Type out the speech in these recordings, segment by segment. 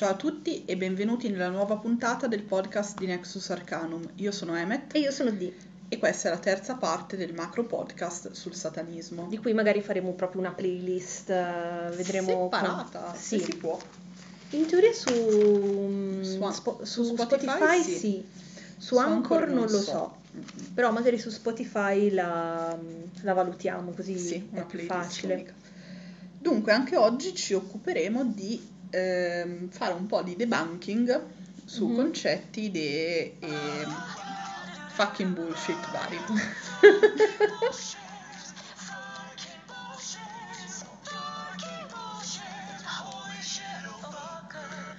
Ciao a tutti e benvenuti nella nuova puntata del podcast di Nexus Arcanum. Io sono Emmet. E io sono Di. E questa è la terza parte del macro podcast sul satanismo. Di cui magari faremo proprio una playlist, vedremo... Separata, se si può. In teoria su Spotify sì. Su Anchor non lo so. Mm-hmm. Però magari su Spotify la valutiamo, così sì, è più facile. Unica. Dunque, anche oggi ci occuperemo di... fare un po' di debunking su concetti, idee e fucking bullshit vari.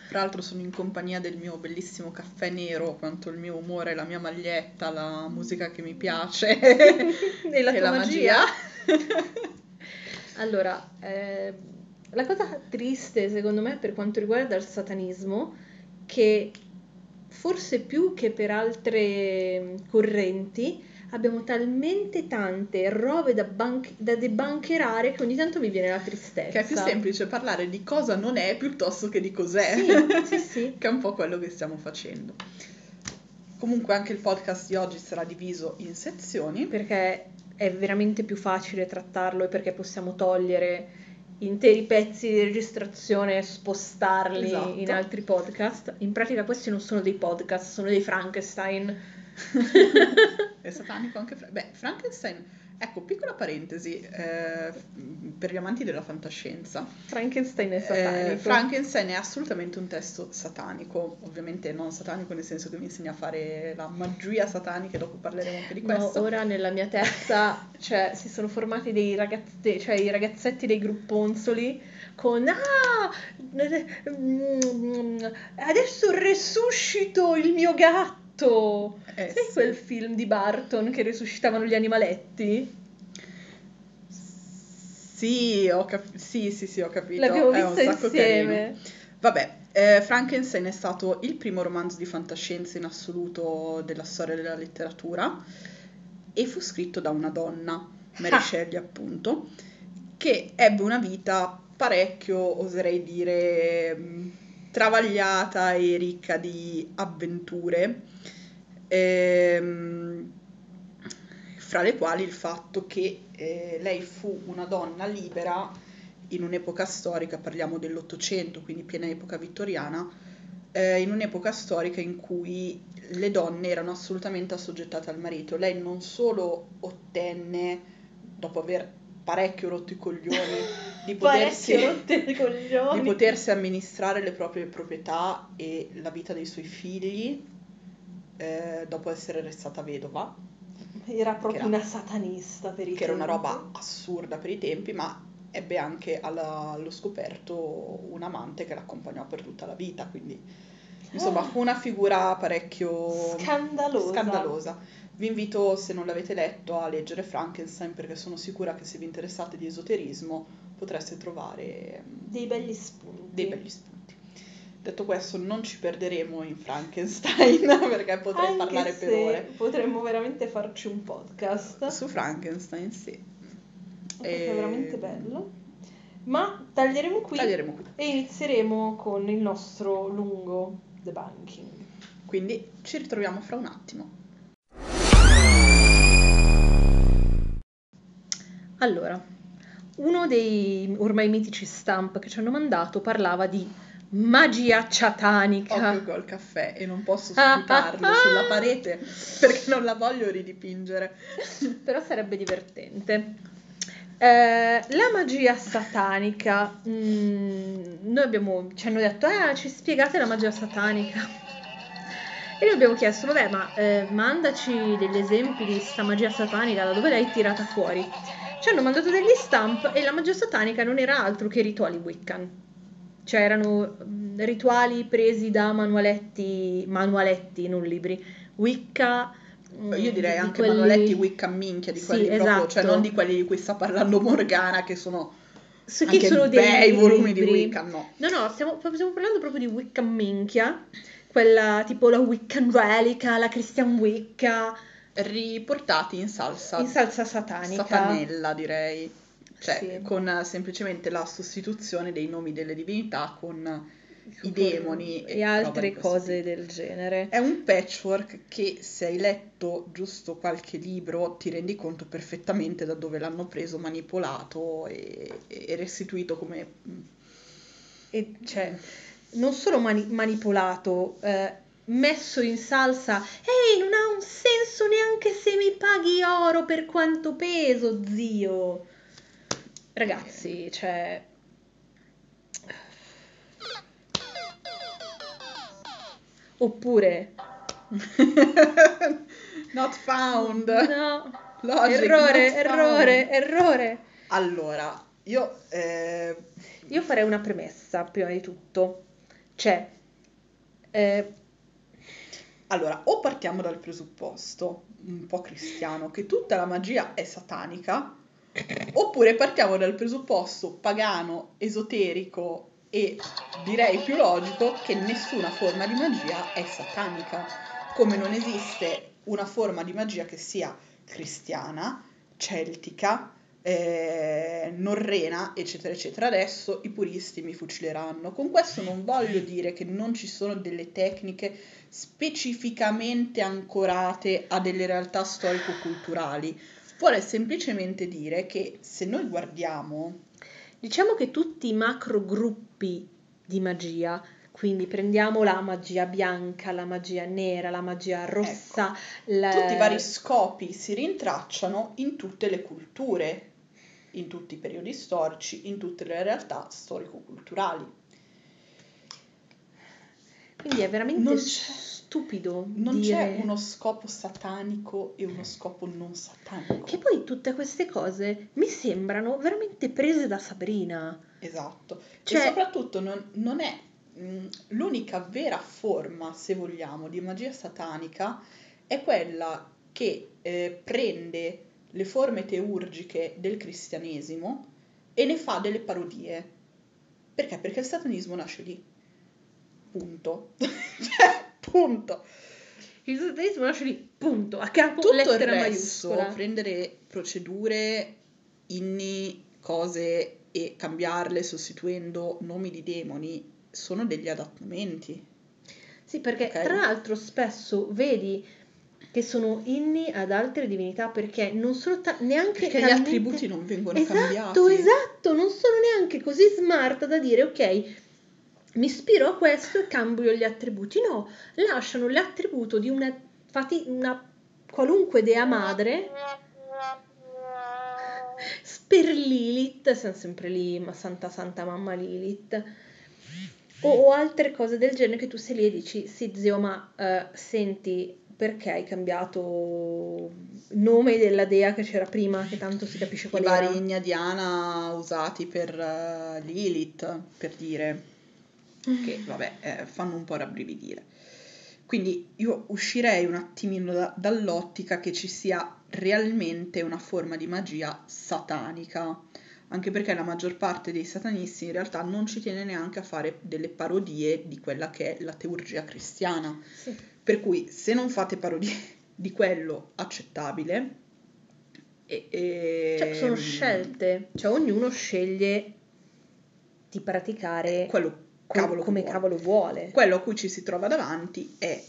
Tra l'altro sono in compagnia del mio bellissimo caffè nero, quanto il mio umore, la mia maglietta, la musica che mi piace e la magia. Allora, la cosa triste, secondo me, per quanto riguarda il satanismo, che forse più che per altre correnti abbiamo talmente tante robe da debunkerare che ogni tanto mi viene la tristezza. Che è più semplice parlare di cosa non è piuttosto che di cos'è. Sì, sì, sì. Che è un po' quello che stiamo facendo. Comunque anche il podcast di oggi sarà diviso in sezioni. Perché è veramente più facile trattarlo e perché possiamo togliere... interi pezzi di registrazione, spostarli in altri podcast. In pratica questi non sono dei podcast, sono dei Frankenstein. È satanico anche Frankenstein. Ecco, piccola parentesi, per gli amanti della fantascienza. Frankenstein è satanico. Frankenstein è assolutamente un testo satanico, ovviamente non satanico nel senso che mi insegna a fare la magia satanica, e dopo parleremo anche di questo. No, ora nella mia testa, cioè, si sono formati dei i ragazzetti dei grupponzoli con adesso resuscito il mio gatto. Sai quel film di Burton che resuscitavano gli animaletti? Sì, ho capito. L'abbiamo visto insieme. Carino. Vabbè, Frankenstein è stato il primo romanzo di fantascienza in assoluto della storia della letteratura e fu scritto da una donna, Mary Shelley appunto, che ebbe una vita parecchio, oserei dire... travagliata e ricca di avventure, fra le quali il fatto che lei fu una donna libera in un'epoca storica, parliamo dell'800, quindi piena epoca vittoriana, in un'epoca storica in cui le donne erano assolutamente assoggettate al marito. Lei non solo ottenne, dopo aver parecchio rotto i coglioni, di potersi amministrare le proprie proprietà e la vita dei suoi figli, dopo essere restata vedova. Era proprio una satanista per i tempi. Che era una roba assurda per i tempi, ma ebbe anche allo scoperto un amante che l'accompagnò per tutta la vita, quindi... Insomma, fu una figura parecchio scandalosa. Vi invito, se non l'avete letto, a leggere Frankenstein, perché sono sicura che se vi interessate di esoterismo potreste trovare dei belli spunti. Detto questo, non ci perderemo in Frankenstein perché potrei parlare per ore. Potremmo veramente farci un podcast su Frankenstein, sì. Perché è veramente bello. Ma taglieremo qui e inizieremo con il nostro lungo debunking. Quindi ci ritroviamo fra un attimo. Allora, uno dei ormai mitici stamp che ci hanno mandato parlava di magia satanica. Occhio col caffè e non posso sputarlo sulla parete perché non la voglio ridipingere. Però sarebbe divertente. La magia satanica, ci hanno detto ci spiegate la magia satanica e noi abbiamo chiesto mandaci degli esempi di sta magia satanica, da dove l'hai tirata fuori? Ci hanno mandato degli stamp e la magia satanica non era altro che rituali Wiccan, cioè erano rituali presi da manualetti, non libri, Wicca. Io direi anche quelli... manualetti Wicca minchia, di quelli proprio, cioè non di quelli di cui sta parlando Morgana, che sono anche sono bei dei volumi libri. Di Wicca, no, stiamo parlando proprio di Wicca minchia, quella tipo la Wiccan relica, la Christian Wicca, riportati in salsa satanica, satanella direi, cioè con semplicemente la sostituzione dei nomi delle divinità con i demoni e altre cose del genere. È un patchwork che, se hai letto giusto qualche libro, ti rendi conto perfettamente da dove l'hanno preso, manipolato e restituito come... E cioè, non solo manipolato, messo in salsa. Ehi, non ha un senso neanche se mi paghi oro per quanto peso, zio. Ragazzi, cioè... Oppure not found. No. Logic, errore. Allora, io farei una premessa prima di tutto. Cioè, allora, o partiamo dal presupposto un po' cristiano che tutta la magia è satanica, oppure partiamo dal presupposto pagano, esoterico e direi più logico che nessuna forma di magia è satanica, come non esiste una forma di magia che sia cristiana, celtica, norrena, eccetera eccetera. Adesso i puristi mi fucileranno. Con questo non voglio dire che non ci sono delle tecniche specificamente ancorate a delle realtà storico-culturali, vuole semplicemente dire che se noi guardiamo... Diciamo che tutti i macro gruppi di magia, quindi prendiamo la magia bianca, la magia nera, la magia rossa... Ecco, tutti i vari scopi si rintracciano in tutte le culture, in tutti i periodi storici, in tutte le realtà storico-culturali. Quindi è veramente stupido dire... c'è uno scopo satanico e uno scopo non satanico. Che poi tutte queste cose mi sembrano veramente prese da Sabrina. Esatto. Cioè... E soprattutto non è l'unica vera forma, se vogliamo, di magia satanica è quella che prende le forme teurgiche del cristianesimo e ne fa delle parodie. Perché? Perché il satanismo nasce lì. Punto. Punto. Il satanismo nasce lì, punto, a capo tutto lettera maiuscola. Tutto il resto, prendere procedure, inni, cose e cambiarle sostituendo nomi di demoni, sono degli adattamenti. Sì, perché okay, tra l'altro spesso vedi che sono inni ad altre divinità, perché non sono neanche... Perché gli attributi non vengono cambiati. Esatto, non sono neanche così smart da dire, ok... mi ispiro a questo e cambio gli attributi. No, lasciano l'attributo di una qualunque dea madre per Lilith, siamo sempre lì, ma santa mamma Lilith, o altre cose del genere che tu sei lì e dici, sì zio, ma senti, perché hai cambiato nome della dea che c'era prima, che tanto si capisce qual era? I vari ignadiana usati per Lilith, per dire... che vabbè fanno un po' rabbrividire. Quindi io uscirei un attimino dall'ottica che ci sia realmente una forma di magia satanica, anche perché la maggior parte dei satanisti in realtà non ci tiene neanche a fare delle parodie di quella che è la teurgia cristiana. Sì. Per cui se non fate parodie di quello, accettabile. Cioè, sono scelte, cioè ognuno sceglie di praticare quello cavolo vuole. Quello a cui ci si trova davanti è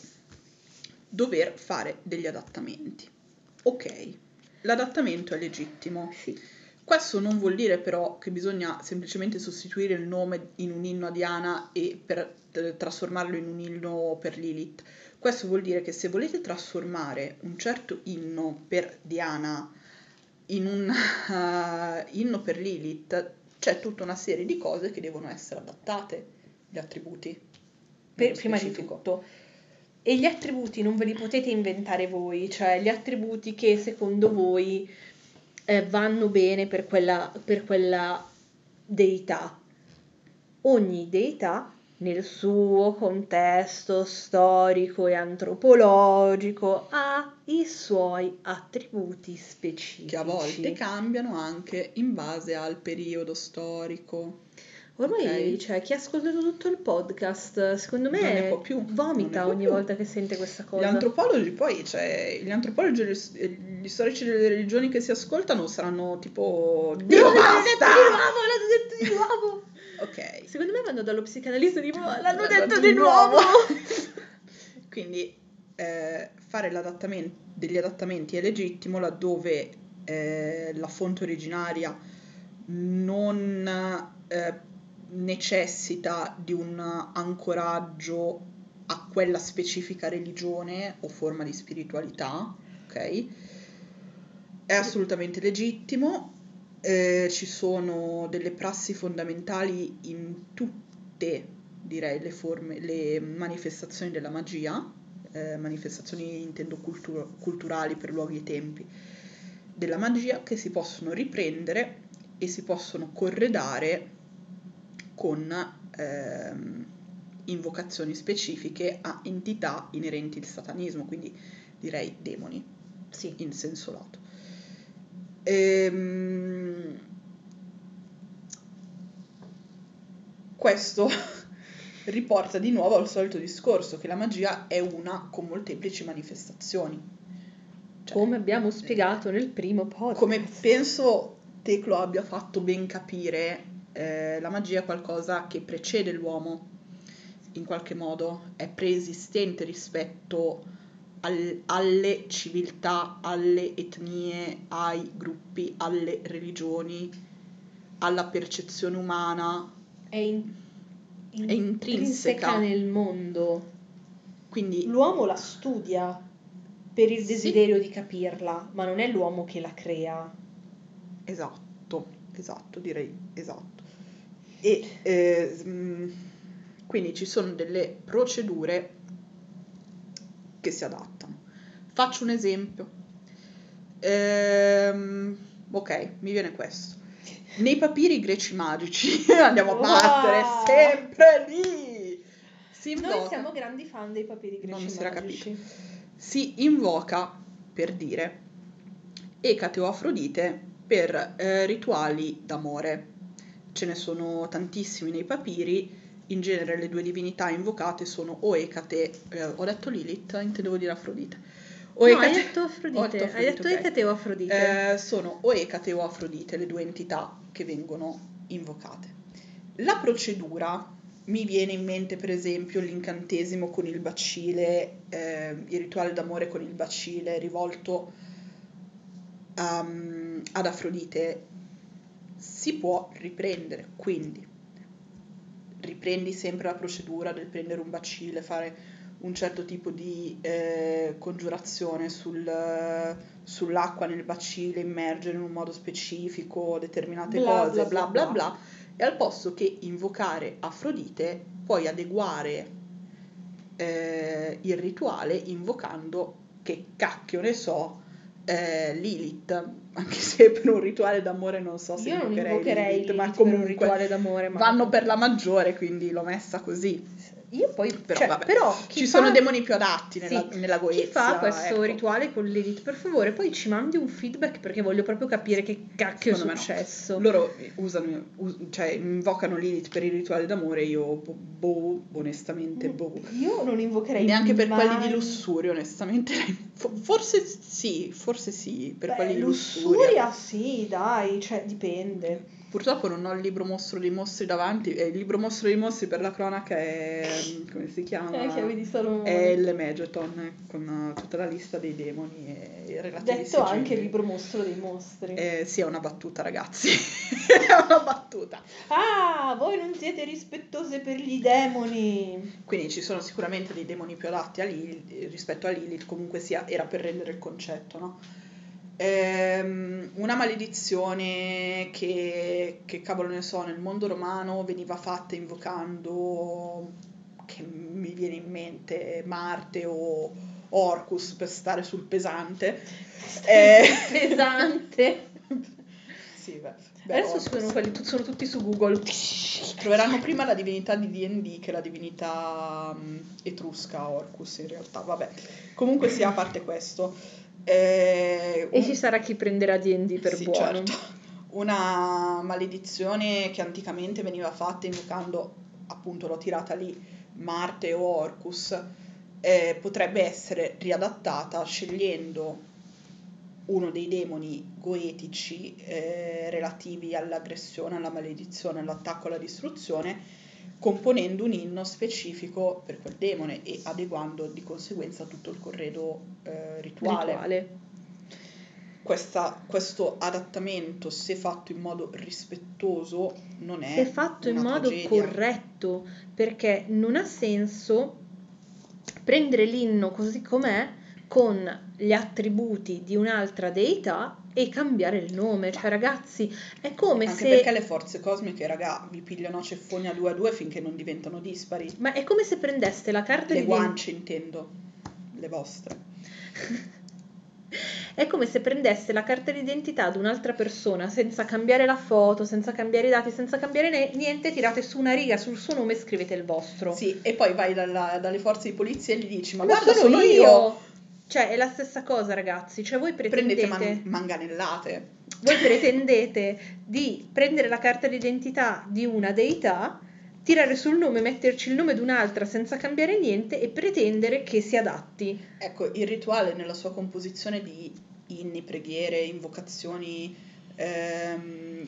dover fare degli adattamenti. Ok, l'adattamento è legittimo. Sì. Questo non vuol dire però che bisogna semplicemente sostituire il nome in un inno a Diana e per trasformarlo in un inno per Lilith. Questo vuol dire che se volete trasformare un certo inno per Diana in un inno per Lilith, c'è tutta una serie di cose che devono essere adattate. Gli attributi, prima di tutto, e gli attributi non ve li potete inventare voi, cioè gli attributi che secondo voi vanno bene per quella deità. Ogni deità nel suo contesto storico e antropologico ha i suoi attributi specifici, che a volte cambiano anche in base al periodo storico. Ormai, okay, cioè, chi ha ascoltato tutto il podcast, secondo me, vomita ogni volta che sente questa cosa. Gli antropologi, poi, cioè, gli storici delle religioni che si ascoltano saranno tipo... Dio, basta! L'ho detto di nuovo! Ok. Secondo me andando dallo psicanalista di nuovo, l'hanno detto di nuovo! Quindi fare degli adattamenti è legittimo laddove la fonte originaria non necessita di un ancoraggio a quella specifica religione o forma di spiritualità, ok? È assolutamente legittimo. Ci sono delle prassi fondamentali in tutte, direi, le forme, le manifestazioni della magia, manifestazioni intendo culturali per luoghi e tempi, della magia, che si possono riprendere e si possono corredare con invocazioni specifiche a entità inerenti al satanismo, quindi direi demoni, sì, in senso lato. Questo riporta di nuovo al solito discorso che la magia è una con molteplici manifestazioni, cioè, come abbiamo spiegato nel primo podcast, come penso Teclo abbia fatto ben capire, la magia è qualcosa che precede l'uomo in qualche modo, è preesistente rispetto alle civiltà, alle etnie, ai gruppi, alle religioni, alla percezione umana. È intrinseca nel mondo. Quindi l'uomo la studia per il desiderio, sì, di capirla, ma non è l'uomo che la crea. Esatto, direi esatto. E quindi ci sono delle procedure che si adattano. Faccio un esempio. Ok, mi viene questo. Nei papiri greci magici, andiamo a battere sempre lì. Si invoca, noi siamo grandi fan dei papiri greci magici. Non si era capito. Si invoca, per dire, Hecate o Afrodite per rituali d'amore. Ce ne sono tantissimi nei papiri. In genere le due divinità invocate sono o Hecate, ho detto Lilith, intendevo dire Afrodite. O no, Hecate, hai detto Afrodite, hai detto okay. Hecate o Afrodite? Sono o Hecate o Afrodite le due entità che vengono invocate. La procedura, mi viene in mente per esempio l'incantesimo con il bacile, il rituale d'amore con il bacile rivolto ad Afrodite, si può riprendere, quindi riprendi sempre la procedura del prendere un bacile, fare un certo tipo di congiurazione sull'acqua nel bacile, immergere in un modo specifico determinate cose, bla bla bla, e al posto che invocare Afrodite puoi adeguare il rituale invocando, che cacchio ne so, Lilith, anche se per un rituale d'amore non so se invocherei Lilith, ma come un rituale d'amore vanno per la maggiore, quindi l'ho messa così. Io poi però ci sono demoni più adatti nella Goetia. Chi fa questo rituale con Lilith, per favore poi ci mandi un feedback, perché voglio proprio capire che cacchio è successo. Loro invocano Lilith per il rituale d'amore, io onestamente io non invocherei neanche per quelli di lussuria, onestamente. Forse sì, per quelli di lussuria. Sì, dai, cioè dipende. Purtroppo non ho il libro mostro dei mostri davanti, il libro mostro dei mostri per la cronaca è, come si chiama? Chiave di Salomone. È l'Emegeton, con tutta la lista dei demoni e relativi detto sigilli. Anche il libro mostro dei mostri. Sì, è una battuta, ragazzi, è una battuta. Ah, voi non siete rispettose per gli demoni. Quindi ci sono sicuramente dei demoni più adatti a Lilith, rispetto a Lilith, comunque sia, era per rendere il concetto, no? Una maledizione che cavolo ne so, nel mondo romano veniva fatta invocando, che mi viene in mente, Marte o Orcus per stare sul pesante. Pesante. Sì, beh, adesso sono tutti su Google. Troveranno prima la divinità di D&D che la divinità etrusca, Orcus in realtà, vabbè. Comunque sia, a parte questo. E ci sarà chi prenderà D&D per sì, buono, certo. Una maledizione che anticamente veniva fatta invocando, appunto l'ho tirata lì, Marte o Orcus, potrebbe essere riadattata scegliendo uno dei demoni goetici relativi all'aggressione, alla maledizione, all'attacco, alla distruzione, componendo un inno specifico per quel demone e adeguando di conseguenza tutto il corredo rituale. Questo adattamento, se fatto in modo rispettoso, non è, se fatto in modo tragedia. Corretto, perché non ha senso prendere l'inno così com'è con gli attributi di un'altra deità e cambiare il nome, cioè ragazzi è come anche se... Anche perché le forze cosmiche, raga, vi pigliano a ceffoni a 2-2 finché non diventano dispari. Ma è come se prendeste la carta le di... Le guance intendo, le vostre. È come se prendeste la carta d'identità di un'altra persona senza cambiare la foto, senza cambiare i dati, senza cambiare niente, tirate su una riga sul suo nome e scrivete il vostro. Sì, e poi vai dalle forze di polizia e gli dici ma guarda sono io! Cioè è la stessa cosa ragazzi, cioè voi pretendete... Prendete manganellate. Voi pretendete di prendere la carta d'identità di una deità, tirare sul nome, metterci il nome di un'altra senza cambiare niente e pretendere che si adatti. Ecco, il rituale nella sua composizione di inni, preghiere, invocazioni,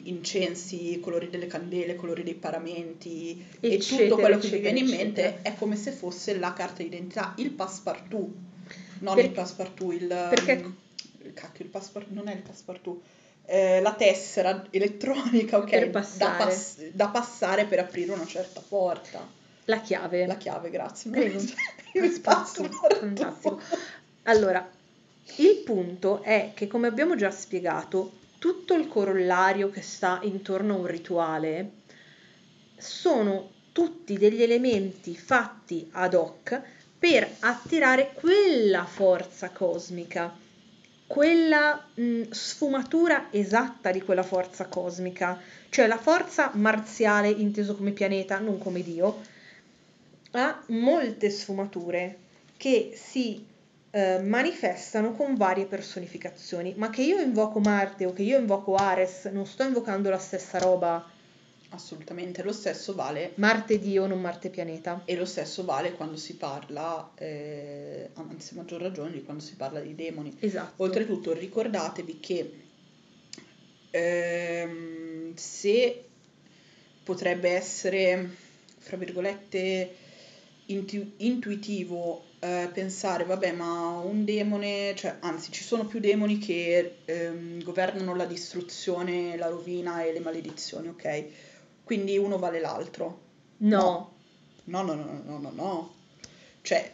incensi, colori delle candele, colori dei paramenti eccetera, e tutto quello che vi viene in mente è come se fosse la carta d'identità, il passepartout, non il passepartout, il passepartout non è il passepartout. La tessera elettronica, ok, per passare. Da passare per aprire una certa porta. La chiave, grazie. Fantastico. Allora, il punto è che, come abbiamo già spiegato, tutto il corollario che sta intorno a un rituale sono tutti degli elementi fatti ad hoc per attirare quella forza cosmica, quella sfumatura esatta di quella forza cosmica, cioè la forza marziale inteso come pianeta, non come Dio, ha molte sfumature che si manifestano con varie personificazioni, ma che io invoco Marte o che io invoco Ares non sto invocando la stessa roba. Assolutamente, lo stesso vale Marte Dio, non Marte pianeta. E lo stesso vale quando si parla, anzi maggior ragione di quando si parla di demoni. Esatto. Oltretutto ricordatevi che se potrebbe essere, fra virgolette, intuitivo pensare, vabbè ma un demone, cioè anzi ci sono più demoni che governano la distruzione, la rovina e le maledizioni, ok? Quindi uno vale l'altro. No. Cioè,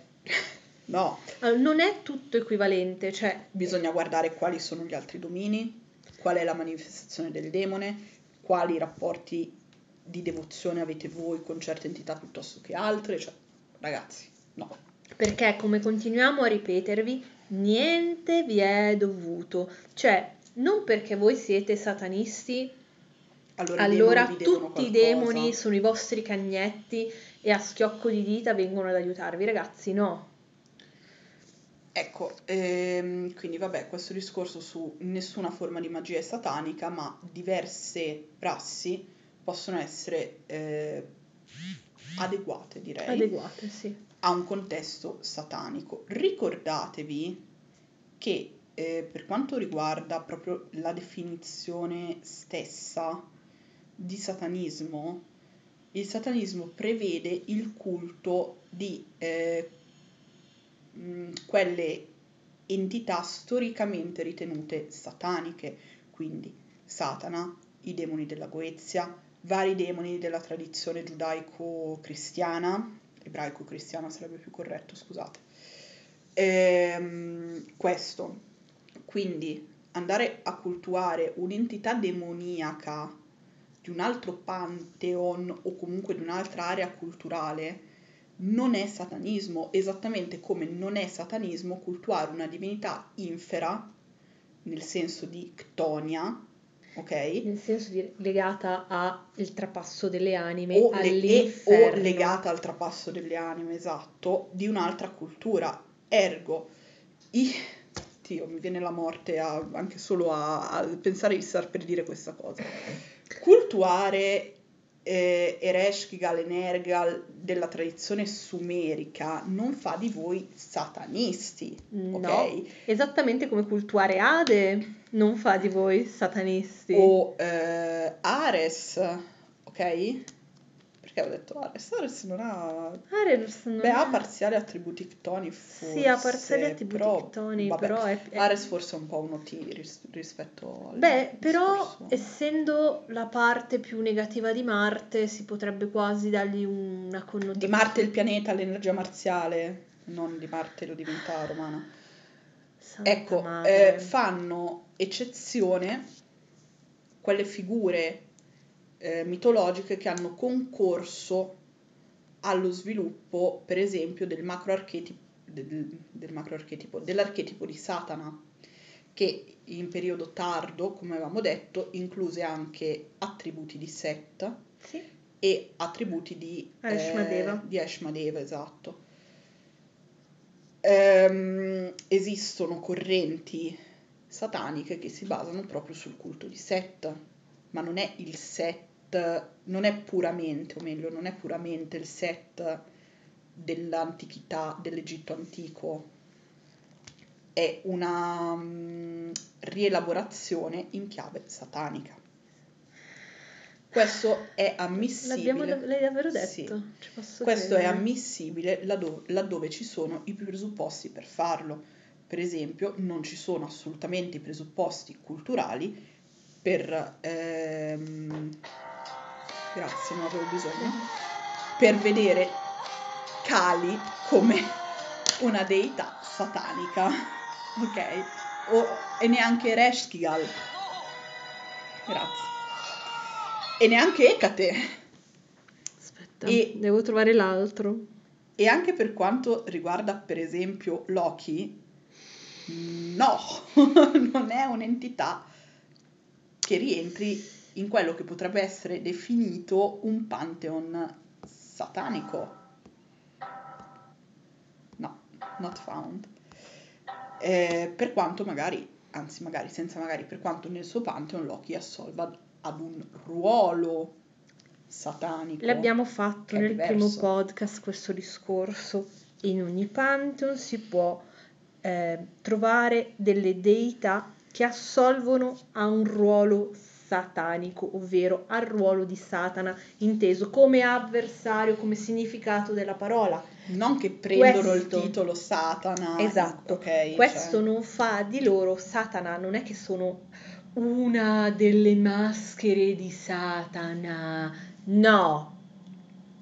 no. Allora, non è tutto equivalente, cioè... Bisogna guardare quali sono gli altri domini, qual è la manifestazione del demone, quali rapporti di devozione avete voi con certe entità piuttosto che altre, cioè, ragazzi, no. Perché, come continuiamo a ripetervi, niente vi è dovuto. Cioè, non perché voi siete satanisti... Allora tutti i demoni sono i vostri cagnetti e a schiocco di dita vengono ad aiutarvi, ragazzi, no. Ecco, quindi vabbè, questo discorso su nessuna forma di magia è satanica, ma diverse prassi possono essere adeguate, direi. Adeguate, sì. A un contesto satanico. Ricordatevi che per quanto riguarda proprio la definizione stessa di satanismo, il satanismo prevede il culto di quelle entità storicamente ritenute sataniche, quindi Satana, i demoni della Goetia, vari demoni della tradizione giudaico-cristiana, ebraico-cristiana sarebbe più corretto, scusate. Questo. Quindi andare a cultuare un'entità demoniaca di un altro pantheon o comunque di un'altra area culturale non è satanismo, esattamente come non è satanismo cultuare una divinità infera, nel senso di ctonia, ok? Nel senso di legata al trapasso delle anime, all'inferno. O legata al trapasso delle anime, esatto, di un'altra cultura. Ergo, Dio, mi viene la morte anche solo a pensare di star per dire questa cosa. Cultuare Ereshkigal e Nergal della tradizione sumerica non fa di voi satanisti, no, ok? Esattamente come cultuare Ade non fa di voi satanisti. O Ares, ok? Perché ho detto Ares? Ares non ha... Ares non ha parziali attributi ictoni, forse. Sì, ha parziali attributi ictoni, però è... Ares forse è un po' un OT rispetto al discorso. Essendo la parte più negativa di Marte, si potrebbe quasi dargli una connotazione. Di Marte il pianeta, l'energia marziale, non di Marte lo diventa romana. Santa madre. Fanno eccezione quelle figure... mitologiche che hanno concorso allo sviluppo, per esempio, del macroarchetipo dell'archetipo di Satana, che in periodo tardo, come avevamo detto, incluse anche attributi di Set e attributi di Ashmadeva, esatto. Esistono correnti sataniche che si basano proprio sul culto di Set, ma non è il Set, non è puramente, o meglio, non è puramente il Set dell'antichità, dell'Egitto antico, è una rielaborazione in chiave satanica. Questo è ammissibile. L'hai davvero detto? Sì. Ci posso credere. È ammissibile laddove ci sono i presupposti per farlo. Per esempio, non ci sono assolutamente i presupposti culturali per grazie, non avevo bisogno, per vedere Kali come una deità satanica, ok? E neanche Ereshkigal, grazie, e neanche Hecate. Aspetta, devo trovare l'altro. E anche per quanto riguarda, per esempio, Loki, no, non è un'entità che rientri in quello che potrebbe essere definito un pantheon satanico. No, not found. Per quanto magari, anzi magari senza magari, per quanto nel suo pantheon Loki assolva ad un ruolo satanico. L'abbiamo fatto nel primo podcast questo discorso. In ogni pantheon si può trovare delle deità che assolvono a un ruolo satanico, ovvero al ruolo di Satana, inteso come avversario, come significato della parola. Non che prendono il titolo Satana. Esatto. Okay, questo non fa di loro Satana, non è che sono una delle maschere di Satana. No.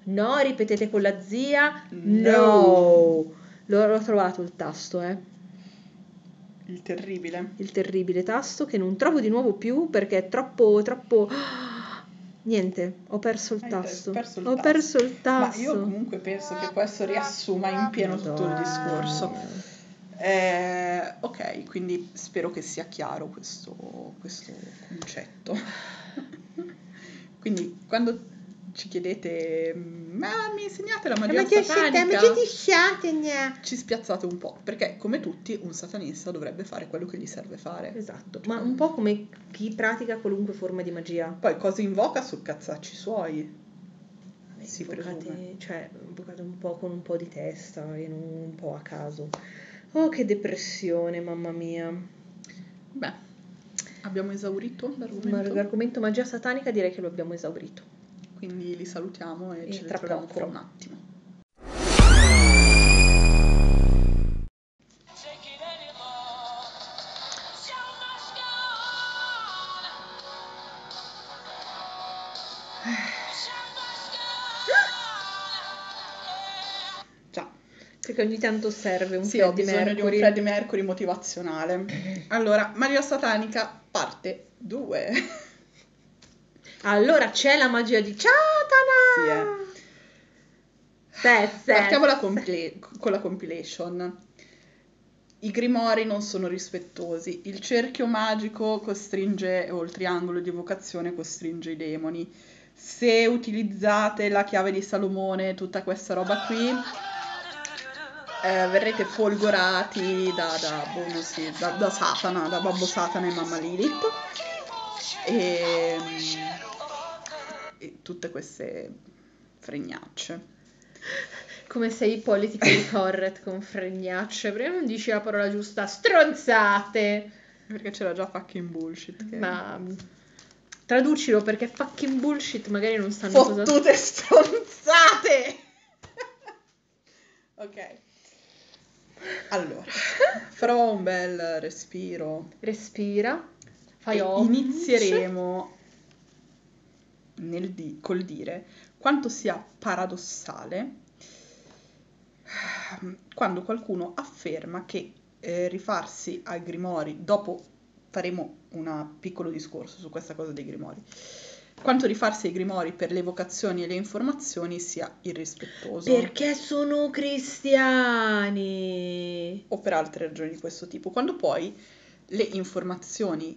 No, ripetete con la zia. No. L'ho trovato il tasto, Il terribile tasto che non trovo di nuovo più perché è troppo... Niente, ho perso il tasto. Perso il tasto. Ma io comunque penso che questo riassuma in pieno tutto il discorso. Ok, quindi spero che sia chiaro questo concetto. Quindi quando ci chiedete, ma mi insegnate la magia satanica? Ci spiazzate un po', perché come tutti un satanista dovrebbe fare quello che gli serve fare. Esatto, ma un po' come chi pratica qualunque forma di magia. Poi cosa invoca su cazzacci suoi? Si presume. Cioè, invocate un po' con un po' di testa e non un po' a caso. Oh, che depressione, mamma mia. Beh, abbiamo esaurito l'argomento. L'argomento magia satanica direi che lo abbiamo esaurito. Quindi li salutiamo e ci ritroviamo tra un attimo. Già, perché ogni tanto serve un Freddie Mercury. Sì, ho bisogno di un Freddie Mercury motivazionale. Allora, magia satanica parte 2. Allora c'è la magia di Satana! Sì. Partiamo con la compilation. I grimori non sono rispettosi. Il cerchio magico costringe, o il triangolo di evocazione costringe i demoni. Se utilizzate la chiave di Salomone, tutta questa roba qui, verrete folgorati da Satana, da Babbo Satana e Mamma Lilith. E tutte queste fregnacce. Come sei politically correct con fregnacce, prima non dici la parola giusta, stronzate, perché c'era già fucking bullshit che... ma Traducilo perché fucking bullshit, magari non sanno cosa. Fottute stronzate! Ok. Allora, farò un bel respiro. Respira. Fai off. Inizieremo col dire quanto sia paradossale quando qualcuno afferma che rifarsi ai Grimori, dopo faremo un piccolo discorso su questa cosa dei Grimori, quanto rifarsi ai Grimori per le vocazioni e le informazioni sia irrispettoso. Perché sono cristiani! O per altre ragioni di questo tipo, quando poi le informazioni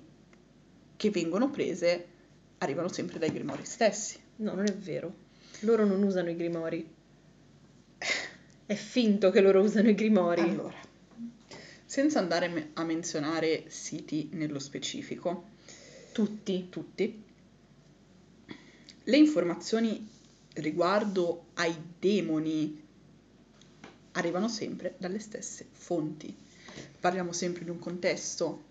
che vengono prese arrivano sempre dai Grimori stessi. No, non è vero. Loro non usano i Grimori. È finto che loro usano i Grimori. Allora, senza andare a menzionare siti nello specifico, tutti, le informazioni riguardo ai demoni arrivano sempre dalle stesse fonti. Parliamo sempre di un contesto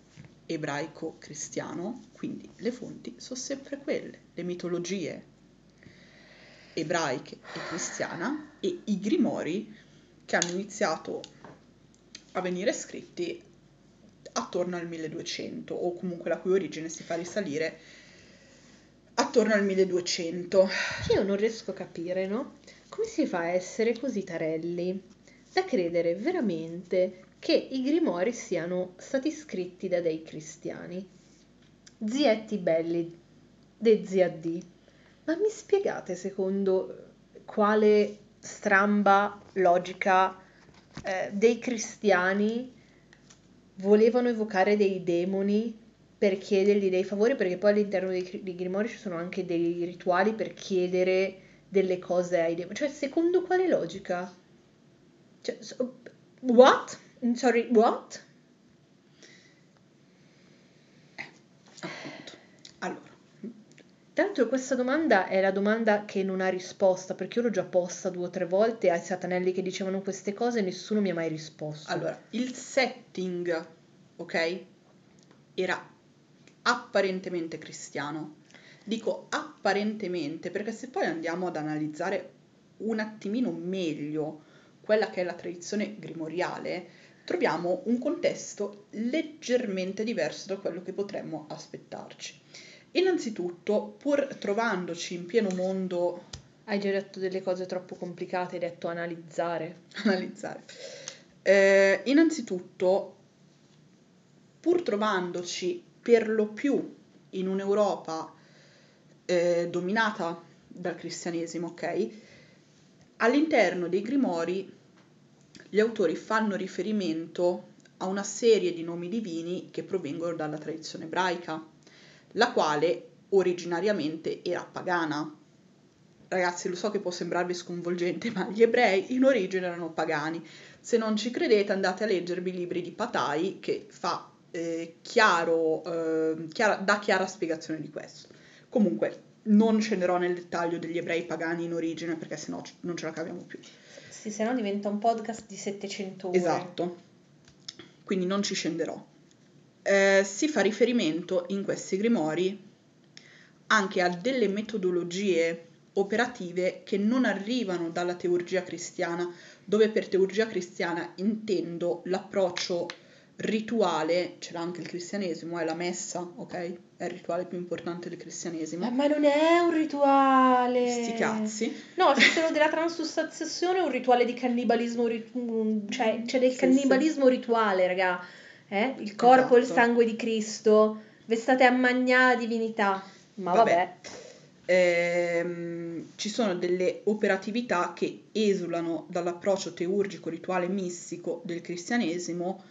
ebraico-cristiano, quindi le fonti sono sempre quelle, le mitologie ebraiche e cristiana, e i Grimori che hanno iniziato a venire scritti attorno al 1200, o comunque la cui origine si fa risalire attorno al 1200. Io non riesco a capire, no? Come si fa a essere così tarelli da credere veramente che i Grimori siano stati scritti da dei cristiani? Zietti belli, de zia D. Ma mi spiegate secondo quale stramba logica dei cristiani volevano evocare dei demoni per chiedergli dei favori, perché poi all'interno dei Grimori ci sono anche dei rituali per chiedere delle cose ai demoni, cioè secondo quale logica? Cioè, what? Appunto. Allora, tanto questa domanda è la domanda che non ha risposta, perché io l'ho già posta 2 o 3 volte ai satanelli che dicevano queste cose e nessuno mi ha mai risposto. Allora, il setting, ok, era apparentemente cristiano. Dico apparentemente perché se poi andiamo ad analizzare un attimino meglio quella che è la tradizione grimoriale, troviamo un contesto leggermente diverso da quello che potremmo aspettarci. Innanzitutto, pur trovandoci in pieno mondo... Hai già detto delle cose troppo complicate, hai detto analizzare. Innanzitutto, pur trovandoci per lo più in un'Europa dominata dal cristianesimo, ok? All'interno dei Grimori gli autori fanno riferimento a una serie di nomi divini che provengono dalla tradizione ebraica, la quale originariamente era pagana. Ragazzi, lo so che può sembrarvi sconvolgente, ma gli ebrei in origine erano pagani. Se non ci credete, andate a leggervi i libri di Patai, che fa chiara spiegazione di questo. Comunque, non scenderò nel dettaglio degli ebrei pagani in origine, perché sennò non ce la caviamo più. Sì, sennò diventa un podcast di 700 ore. Esatto, quindi non ci scenderò. Si fa riferimento in questi Grimori anche a delle metodologie operative che non arrivano dalla teurgia cristiana, dove per teurgia cristiana intendo l'approccio rituale, c'era anche il cristianesimo, è la messa, ok? È il rituale più importante del cristianesimo. Ma non è un rituale! Sti cazzi! No, c'è solo della transustanziazione, un rituale di cannibalismo, cioè del cannibalismo rituale, raga. Il corpo, esatto. E il sangue di Cristo, vestate a magnà la divinità, ma vabbè. Ci sono delle operatività che esulano dall'approccio teurgico, rituale, mistico del cristianesimo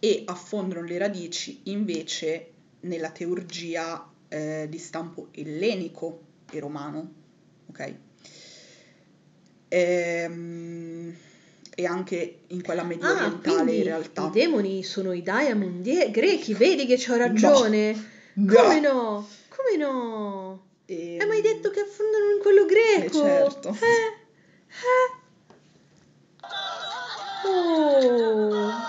e affondano le radici invece nella teurgia di stampo ellenico e romano, ok? E anche in quella medio orientale in realtà. I demoni sono i daimondi grechi, vedi che c'ho ragione? No. Come no? E... ma hai detto che affondano in quello greco? Certo. Oh.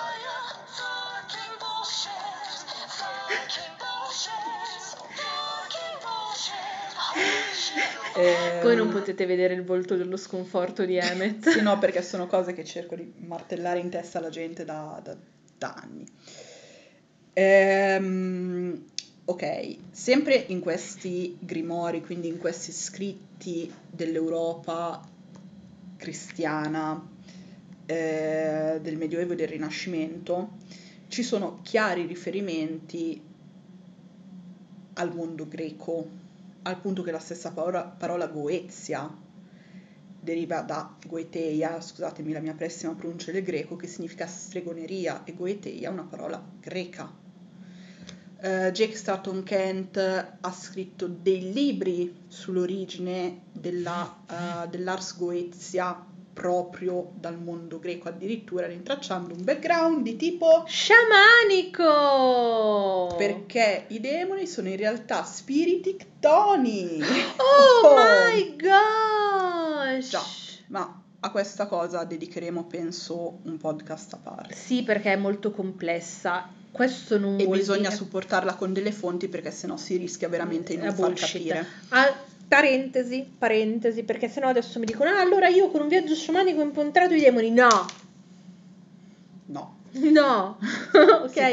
Voi non potete vedere il volto dello sconforto di Emmet. Sì, no, perché sono cose che cerco di martellare in testa alla gente da anni. Ok, sempre in questi grimori, quindi in questi scritti dell'Europa cristiana, del Medioevo e del Rinascimento, ci sono chiari riferimenti al mondo greco, al punto che la stessa parola Goetia deriva da Goeteia, scusatemi la mia pessima pronuncia del greco, che significa stregoneria, e Goeteia è una parola greca. Jake Stratton Kent ha scritto dei libri sull'origine dell'Ars Goetia proprio dal mondo greco, addirittura rintracciando un background di tipo sciamanico, perché i demoni sono in realtà spiriti ctoni. Oh my gosh! Già, ma a questa cosa dedicheremo penso un podcast a parte. Sì, perché è molto complessa. Questo non e bisogna dire... supportarla con delle fonti, perché sennò si rischia veramente di non far capire. Parentesi, perché sennò adesso mi dicono allora io con un viaggio sciamanico ho incontrato i demoni. No. Okay,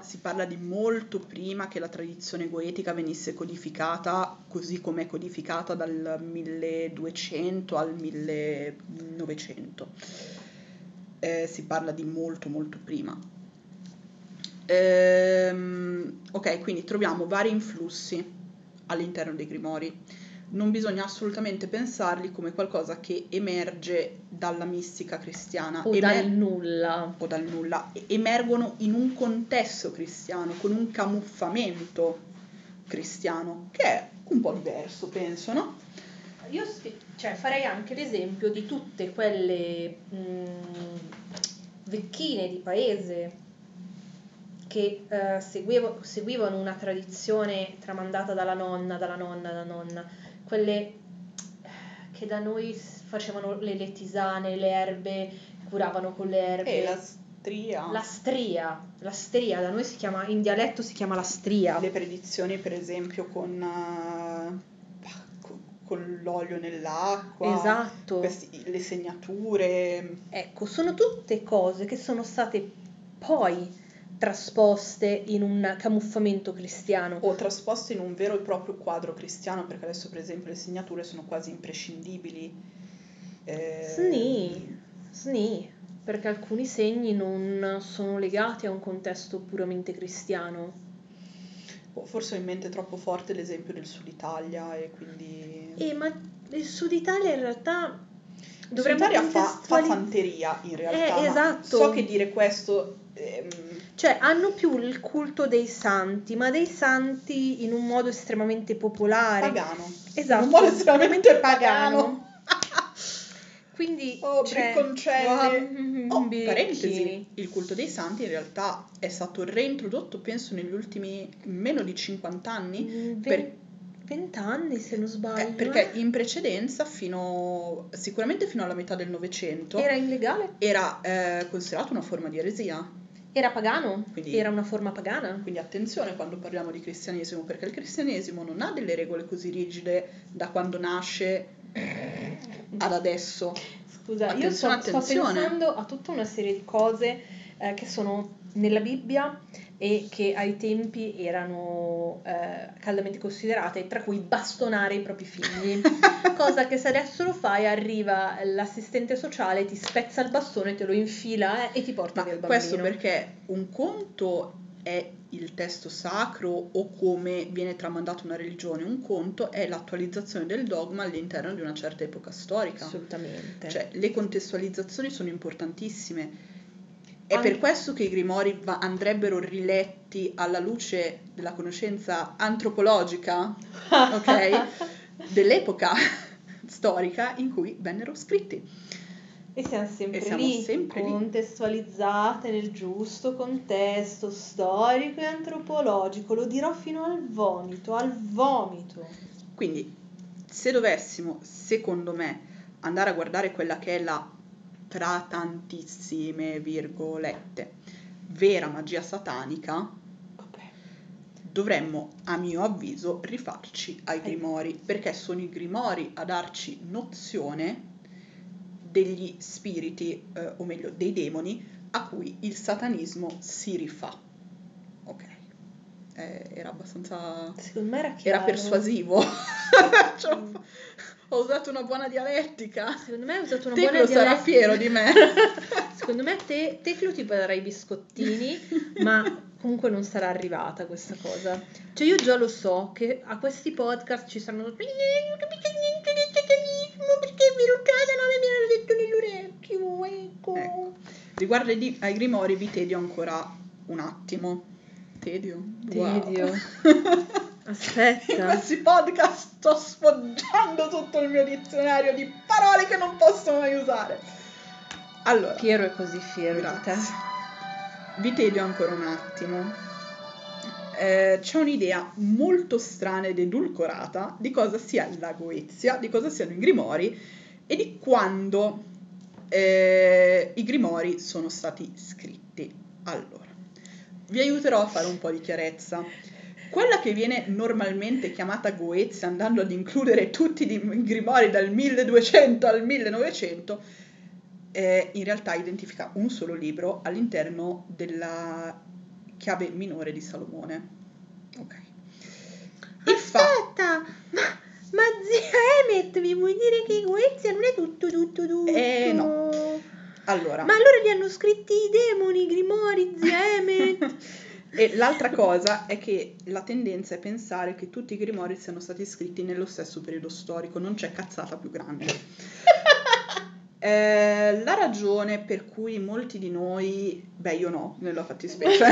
si parla di molto prima che la tradizione goetica venisse codificata così com'è codificata, dal 1200 al 1900. Si parla di molto molto prima. Ok, quindi troviamo vari influssi all'interno dei grimori. Non bisogna assolutamente pensarli come qualcosa che emerge dalla mistica cristiana o dal nulla. Emergono in un contesto cristiano, con un camuffamento cristiano che è un po' diverso, penso, no? Io farei anche l'esempio di tutte quelle vecchine di paese che seguivano una tradizione tramandata dalla nonna, quelle che da noi facevano le tisane, le erbe, curavano con le erbe. E la stria. La stria, da noi si chiama, in dialetto si chiama la stria. Le predizioni, per esempio, con l'olio nell'acqua. Esatto. Le segnature. Ecco, sono tutte cose che sono state poi trasposte in un camuffamento cristiano o trasposte in un vero e proprio quadro cristiano, perché adesso per esempio le segnature sono quasi imprescindibili. Sì, perché alcuni segni non sono legati a un contesto puramente cristiano. Forse ho in mente troppo forte l'esempio del Sud Italia, e quindi... ma il Sud Italia in realtà... L'Italia fa fanteria in realtà, esatto. So che dire questo... Cioè hanno più il culto dei santi, ma dei santi in un modo estremamente popolare. Pagano. Esatto. In un modo estremamente pagano. Quindi... Bricconcelli. Parentesi, il culto dei santi in realtà è stato reintrodotto penso negli ultimi meno di 50 anni. 20 anni se non sbaglio, perché in precedenza sicuramente fino alla metà del Novecento era illegale, era considerato una forma di eresia, era pagano, quindi era una forma pagana. Quindi attenzione quando parliamo di cristianesimo, perché il cristianesimo non ha delle regole così rigide da quando nasce ad adesso. Scusa, attenzione. Sto pensando a tutta una serie di cose che sono nella Bibbia e che ai tempi erano caldamente considerate, tra cui bastonare i propri figli, cosa che se adesso lo fai arriva l'assistente sociale, ti spezza il bastone, te lo infila e ti porta via il bambino. Questo perché un conto è il testo sacro o come viene tramandata una religione, un conto è l'attualizzazione del dogma all'interno di una certa epoca storica. Assolutamente. Cioè le contestualizzazioni sono importantissime. È per questo che i grimori andrebbero riletti alla luce della conoscenza antropologica, ok, dell'epoca storica in cui vennero scritti. E siamo sempre lì, contestualizzate nel giusto contesto storico e antropologico, lo dirò fino al vomito. Quindi, se dovessimo, secondo me, andare a guardare quella che è la, tra tantissime virgolette, vera magia satanica, dovremmo, a mio avviso, rifarci ai grimori, perché sono i grimori a darci nozione degli spiriti, o meglio dei demoni, a cui il satanismo si rifà. Ok, era abbastanza... Secondo me era chiaro. Era persuasivo. Cioè, ho usato una buona dialettica. Secondo me hai usato una buona dialettica. Teclo sarà fiero di me. Secondo me Teclo ti darà i biscottini, ma... Comunque non sarà arrivata questa cosa. Cioè io già lo so che a questi podcast ci saranno... Non capisco niente del satanismo perché vi rucciano, mi hanno detto nell'orecchio, ecco. Riguardo ai grimori vi tedio ancora un attimo. Tedio. Wow. Aspetta. In questi podcast sto sfoggiando tutto il mio dizionario di parole che non posso mai usare. Allora. Piero è così fiero di te. Vi tedio ancora un attimo. C'è un'idea molto strana ed edulcorata di cosa sia la Goetia, di cosa siano i grimori e di quando i grimori sono stati scritti. Allora, vi aiuterò a fare un po' di chiarezza. Quella che viene normalmente chiamata Goetia, andando ad includere tutti i grimori dal 1200 al 1900, in realtà identifica un solo libro all'interno della Chiave minore di Salomone. Ok. Aspetta! Ma zia Emmet, mi vuoi dire che Goetia non è tutto? No. Allora. Ma allora li hanno scritti i demoni, i grimori, zia Emmet? E l'altra cosa è che la tendenza è pensare che tutti i grimori siano stati scritti nello stesso periodo storico. Non c'è cazzata più grande. La ragione per cui molti di noi, io no, nella fattispecie.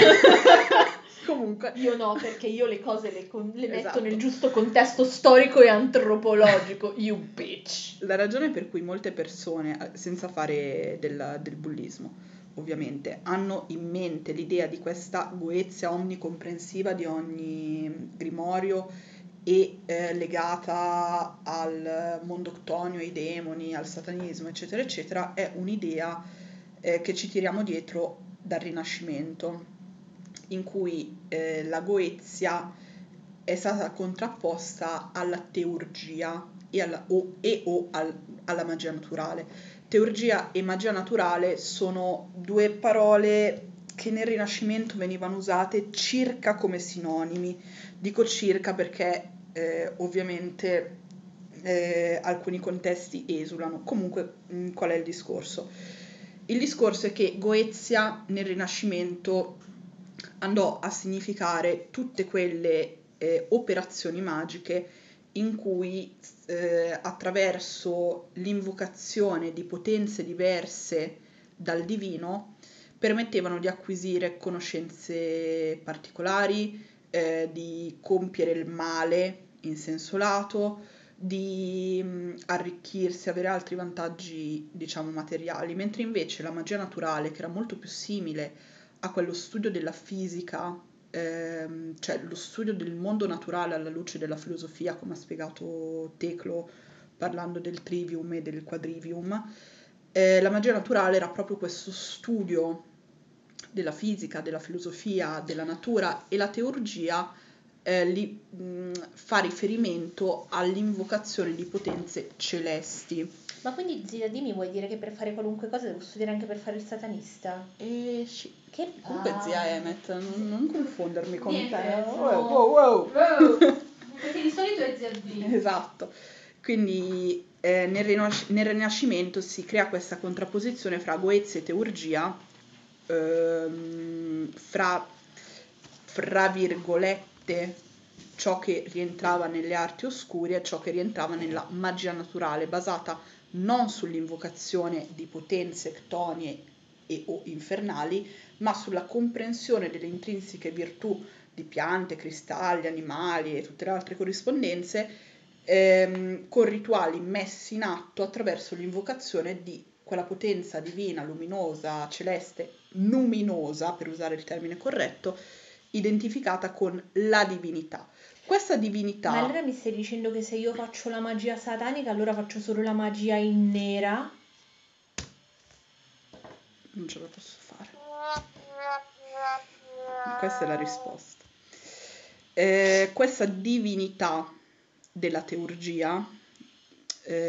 Comunque io no, perché io le cose le metto nel giusto contesto storico e antropologico, you bitch. La ragione per cui molte persone, senza fare del bullismo, ovviamente, hanno in mente l'idea di questa Goetia omnicomprensiva di ogni grimorio e legata al mondo octonio, ai demoni, al satanismo, eccetera, eccetera, è un'idea che ci tiriamo dietro dal Rinascimento, in cui la Goetia è stata contrapposta alla teurgia e alla magia naturale. Teurgia e magia naturale sono due parole che nel Rinascimento venivano usate circa come sinonimi. Dico circa perché ovviamente alcuni contesti esulano. Comunque qual è il discorso? Il discorso è che Goetia nel Rinascimento andò a significare tutte quelle operazioni magiche in cui attraverso l'invocazione di potenze diverse dal divino permettevano di acquisire conoscenze particolari, di compiere il male in senso lato, di arricchirsi, avere altri vantaggi, diciamo, materiali, mentre invece la magia naturale, che era molto più simile a quello studio della fisica, cioè lo studio del mondo naturale alla luce della filosofia, come ha spiegato Teclo parlando del trivium e del quadrivium, la magia naturale era proprio questo studio della fisica, della filosofia, della natura, e la teurgia fa riferimento all'invocazione di potenze celesti. Ma quindi, zia Di, mi vuoi dire che per fare qualunque cosa devo studiare anche per fare il satanista? Sì. Che comunque, zia Emmet, non confondermi con te. Wow. Perché di solito è zia Di. Esatto. Quindi nel Rinascimento si crea questa contrapposizione fra Goetia e teurgia, fra virgolette ciò che rientrava nelle arti oscure e ciò che rientrava nella magia naturale, basata non sull'invocazione di potenze ectonie e o infernali, ma sulla comprensione delle intrinseche virtù di piante, cristalli, animali e tutte le altre corrispondenze, con rituali messi in atto attraverso l'invocazione di quella potenza divina, luminosa, celeste, numinosa, per usare il termine corretto, identificata con la divinità. Questa divinità... Ma allora mi stai dicendo che se io faccio la magia satanica, allora faccio solo la magia in nera? Non ce la posso fare. Questa è la risposta. Questa divinità della teurgia,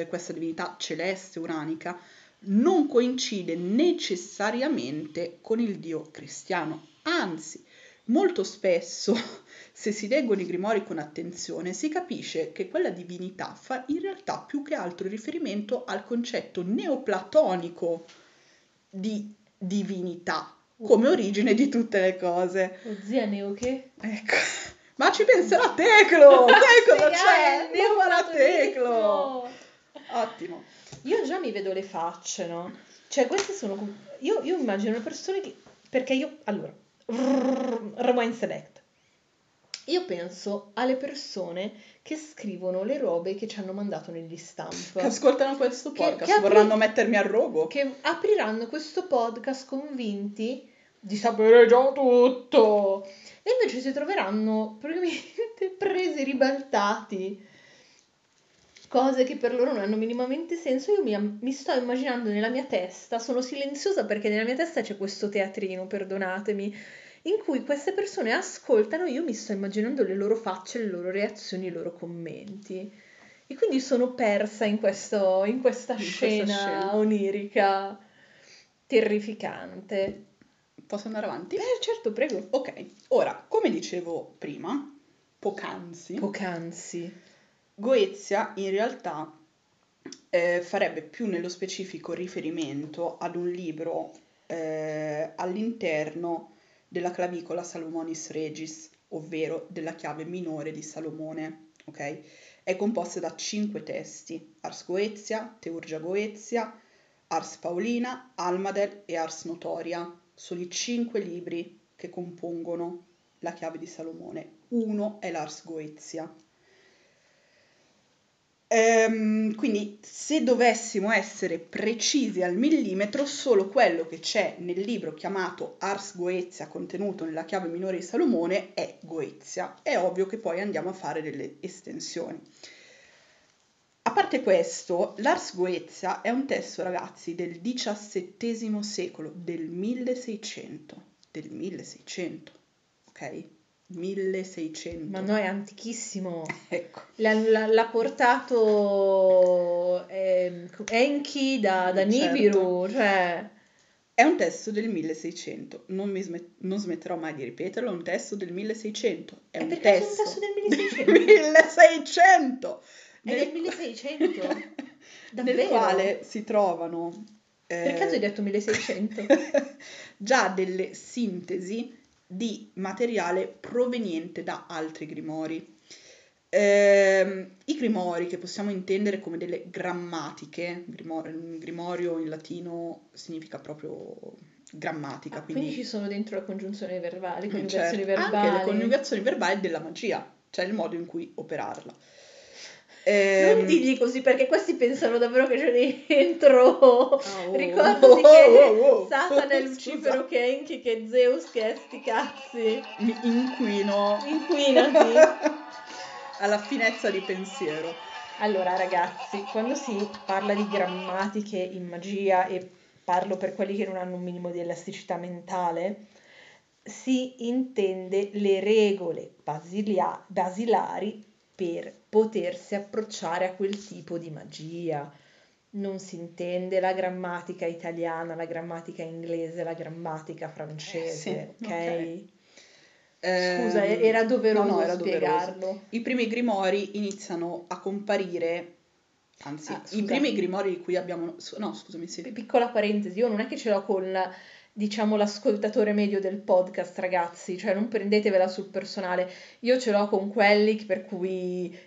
questa divinità celeste, uranica, non coincide necessariamente con il dio cristiano, anzi molto spesso, se si leggono i Grimori con attenzione, si capisce che quella divinità fa in realtà più che altro riferimento al concetto neoplatonico di divinità, come origine di tutte le cose. O zia neo che? Ecco, ma ci penserà Teclo! Teclo c'è! Non farà Teclo! Ottimo. Io già mi vedo le facce, no? Cioè, queste sono... Io immagino le persone che... Perché io... Allora... Rewind select. Io penso alle persone che scrivono le robe che ci hanno mandato negli stamp. Che ascoltano questo podcast, che vorranno mettermi a rogo. Che apriranno questo podcast convinti di sapere già tutto. E invece si troveranno praticamente presi, ribaltati. Cose che per loro non hanno minimamente senso. Io mi sto immaginando nella mia testa, sono silenziosa perché nella mia testa c'è questo teatrino, perdonatemi, in cui queste persone ascoltano, io mi sto immaginando le loro facce, le loro reazioni, i loro commenti. E quindi sono persa in questa scena onirica, terrificante. Posso andare avanti? Certo, prego. Ok, ora, come dicevo prima, poc'anzi... Goetia in realtà farebbe più nello specifico riferimento ad un libro all'interno della Clavicola Salomonis Regis, ovvero della Chiave minore di Salomone, ok? È composta da 5 testi, Ars Goetia, Theurgia Goetia, Ars Paulina, Almadel e Ars Notoria. Sono i 5 libri che compongono la Chiave di Salomone. Uno è l'Ars Goetia. Quindi se dovessimo essere precisi al millimetro, solo quello che c'è nel libro chiamato Ars Goetia contenuto nella Chiave minore di Salomone è Goetia. È ovvio che poi andiamo a fare delle estensioni. A parte questo, l'Ars Goetia è un testo, ragazzi, del XVII secolo, del 1600, ok? 1600. Ma no, è antichissimo. Ecco. L'ha portato Enki da Nibiru. Certo. Cioè... È un testo del 1600. Non smetterò mai di ripeterlo. È un testo del 1600. È un testo del 1600. È del 1600. Davvero? Nel quale si trovano... Per caso hai detto 1600? Già delle sintesi di materiale proveniente da altri grimori. I grimori, che possiamo intendere come delle grammatiche, grimorio in latino significa proprio grammatica. Quindi ci sono dentro la congiunzione verbale, coniugazioni verbali. Anche le coniugazioni verbali della magia, cioè il modo in cui operarla. Non digli così perché questi pensano davvero che c'è dentro. Ricordati che Satana è Lucifero, che è Enki, che è Zeus, che è sti cazzi. Mi inquinati alla finezza di pensiero. Allora ragazzi, quando si parla di grammatiche in magia, e parlo per quelli che non hanno un minimo di elasticità mentale, si intende le regole basilari per potersi approcciare a quel tipo di magia. Non si intende la grammatica italiana, la grammatica inglese, la grammatica francese, sì, ok? Scusa, era doveroso spiegarlo. Doveroso. I primi grimori iniziano a comparire, anzi, i primi grimori di cui abbiamo... No, scusami, sì. Piccola parentesi, io non è che ce l'ho con... diciamo l'ascoltatore medio del podcast, ragazzi, cioè non prendetevela sul personale, io ce l'ho con quelli per cui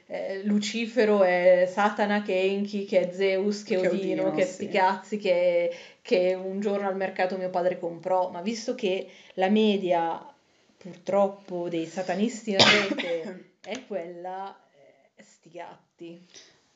Lucifero è Satana, che è Enki, che è Zeus, che Odino, che è sti cazzi, che un giorno al mercato mio padre comprò, ma visto che la media purtroppo dei satanisti in rete è quella, sti gatti.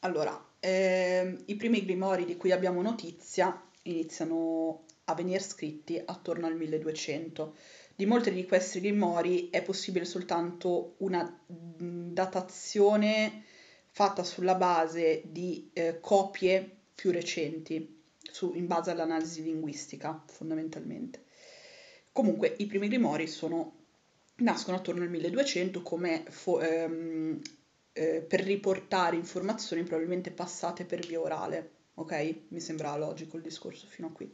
Allora, i primi grimori di cui abbiamo notizia iniziano a venir scritti attorno al 1200. Di molti di questi grimori è possibile soltanto una datazione fatta sulla base di copie più recenti, in base all'analisi linguistica, fondamentalmente. Comunque, i primi grimori sono nascono attorno al 1200 come per riportare informazioni probabilmente passate per via orale, ok? Mi sembra logico il discorso fino a qui.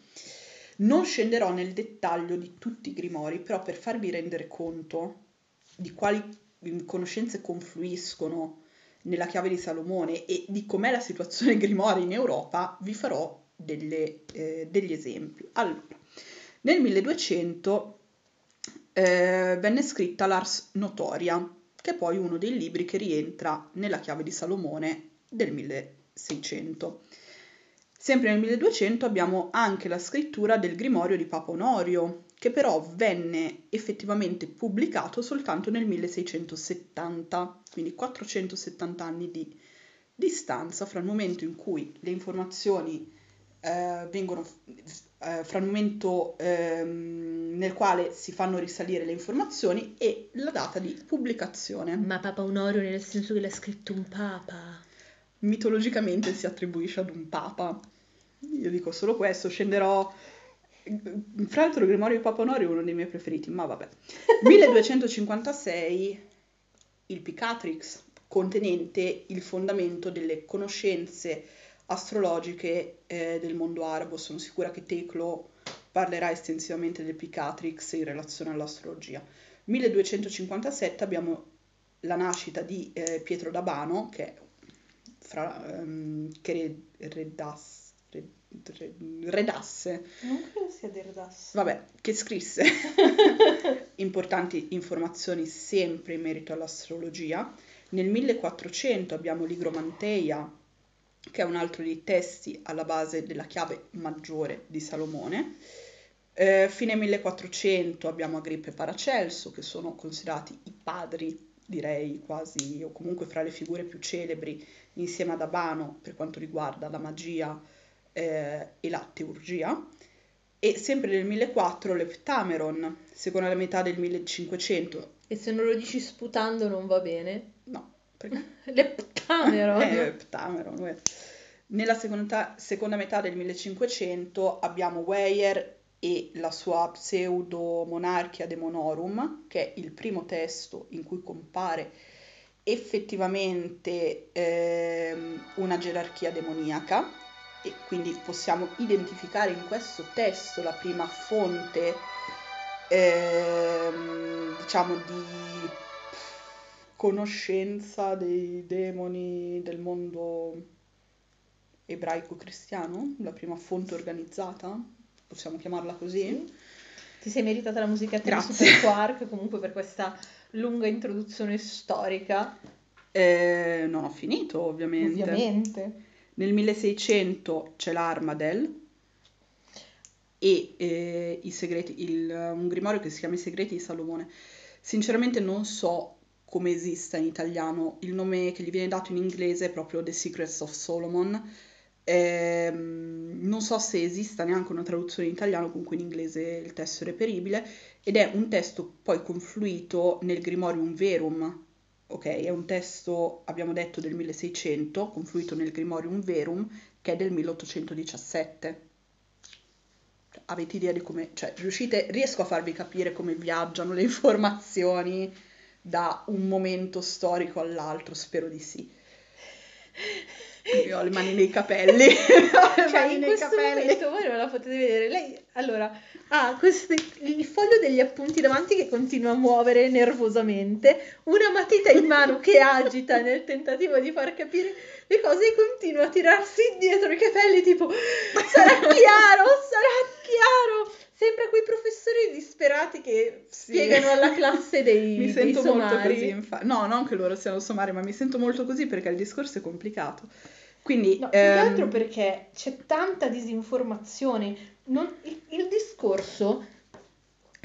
Non scenderò nel dettaglio di tutti i grimori, però per farvi rendere conto di quali conoscenze confluiscono nella chiave di Salomone e di com'è la situazione grimori in Europa, vi farò degli esempi. Allora, nel 1200 venne scritta l'Ars Notoria, che è poi uno dei libri che rientra nella chiave di Salomone del 1600. Sempre nel 1200 abbiamo anche la scrittura del Grimorio di Papa Onorio, che però venne effettivamente pubblicato soltanto nel 1670, quindi 470 anni di distanza fra il momento in cui le informazioni fra il momento nel quale si fanno risalire le informazioni e la data di pubblicazione. Ma Papa Onorio nel senso che l'ha scritto un papa? Mitologicamente si attribuisce ad un papa. Io dico solo questo, scenderò... Fra l'altro il Grimorio di Papa Onorio è uno dei miei preferiti, ma vabbè. 1256, il Picatrix, contenente il fondamento delle conoscenze astrologiche del mondo arabo. Sono sicura che Teclo parlerà estensivamente del Picatrix in relazione all'astrologia. 1257 abbiamo la nascita di Pietro d'Abano, che redasse. Non credo sia di redasse. Vabbè, che scrisse importanti informazioni sempre in merito all'astrologia. Nel 1400 abbiamo l'Igromanteia, che è un altro dei testi alla base della chiave maggiore di Salomone. Fine 1400 abbiamo Agrippa e Paracelso, che sono considerati i padri, direi quasi, o comunque fra le figure più celebri, insieme ad Abano, per quanto riguarda la magia e la teurgia. E sempre nel 1400 Leptameron, seconda la metà del 1500. E se non lo dici sputando non va bene? No. Leptameron. Leptameron, nella seconda metà del 1500 abbiamo Weyer e la sua pseudo monarchia demonorum, che è il primo testo in cui compare effettivamente una gerarchia demoniaca, e quindi possiamo identificare in questo testo la prima fonte diciamo di conoscenza dei demoni del mondo ebraico-cristiano, la prima fonte organizzata, possiamo chiamarla così. Sì. Ti sei meritata la musichetta di Super Quark, comunque, per questa lunga introduzione storica. Non ho finito, ovviamente. Nel 1600 c'è l'Armadel e i segreti, un grimorio che si chiama I segreti di Salomone. Sinceramente non so come esista in italiano, il nome che gli viene dato in inglese è proprio The Secrets of Solomon, non so se esista neanche una traduzione in italiano, comunque in inglese il testo è reperibile, ed è un testo poi confluito nel Grimorium Verum, ok? È un testo, abbiamo detto, del 1600, confluito nel Grimorium Verum, che è del 1817. Avete idea di come, cioè, riesco a farvi capire come viaggiano le informazioni da un momento storico all'altro? Spero di sì. Io ho le mani nei capelli. Momento voi non la potete vedere. Lei, allora, ha il foglio degli appunti davanti che continua a muovere nervosamente, una matita in mano che agita nel tentativo di far capire le cose e continua a tirarsi dietro i capelli tipo sarà chiaro. Sembra quei professori disperati che spiegano alla classe dei mi sento dei molto così, infatti. No, non che loro siano somari, ma mi sento molto così perché il discorso è complicato. Quindi, no, più che altro perché c'è tanta disinformazione. Il discorso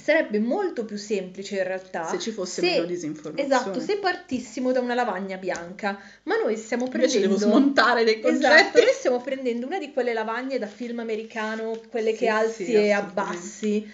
sarebbe molto più semplice in realtà se ci fosse meno disinformazione. Esatto, se partissimo da una lavagna bianca, ma noi stiamo prendendo... Invece devo smontare dei concetti. Esatto, noi stiamo prendendo una di quelle lavagne da film americano, quelle che alzi e abbassi,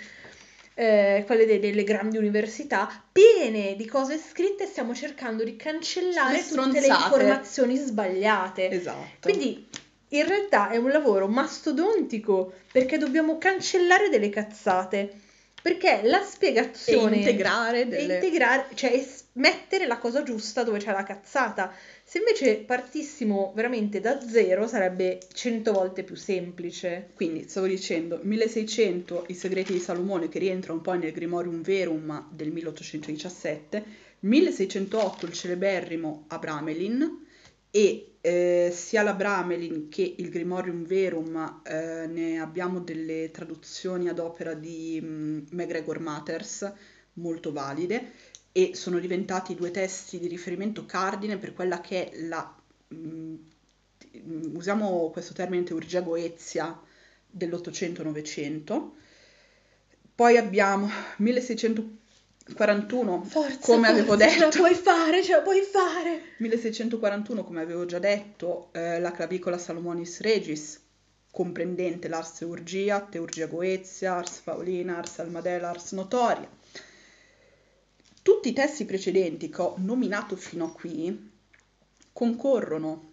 quelle delle grandi università, piene di cose scritte, stiamo cercando di cancellare tutte le informazioni sbagliate. Esatto. Quindi in realtà è un lavoro mastodontico, perché dobbiamo cancellare delle cazzate. perché la spiegazione... E integrare, cioè mettere la cosa giusta dove c'è la cazzata. Se invece partissimo veramente da zero sarebbe 100 volte più semplice. Quindi, stavo dicendo, 1600 I segreti di Salomone, che rientra un po' nel Grimorium Verum del 1817, 1608 il celeberrimo Abramelin, e sia l'Abramelin che il Grimorium Verum ne abbiamo delle traduzioni ad opera di MacGregor Matters, molto valide, e sono diventati due testi di riferimento cardine per quella che è la, usiamo questo termine, Theurgia Goetia dell'800-900. Poi abbiamo 1641, forza, come avevo detto, ce la puoi fare, 1641, come avevo già detto, la Clavicola Salomonis Regis, comprendente l'Ars Theurgia, Theurgia Goetia, Ars Paulina, Ars Almadela, Ars Notoria. Tutti i testi precedenti che ho nominato fino a qui concorrono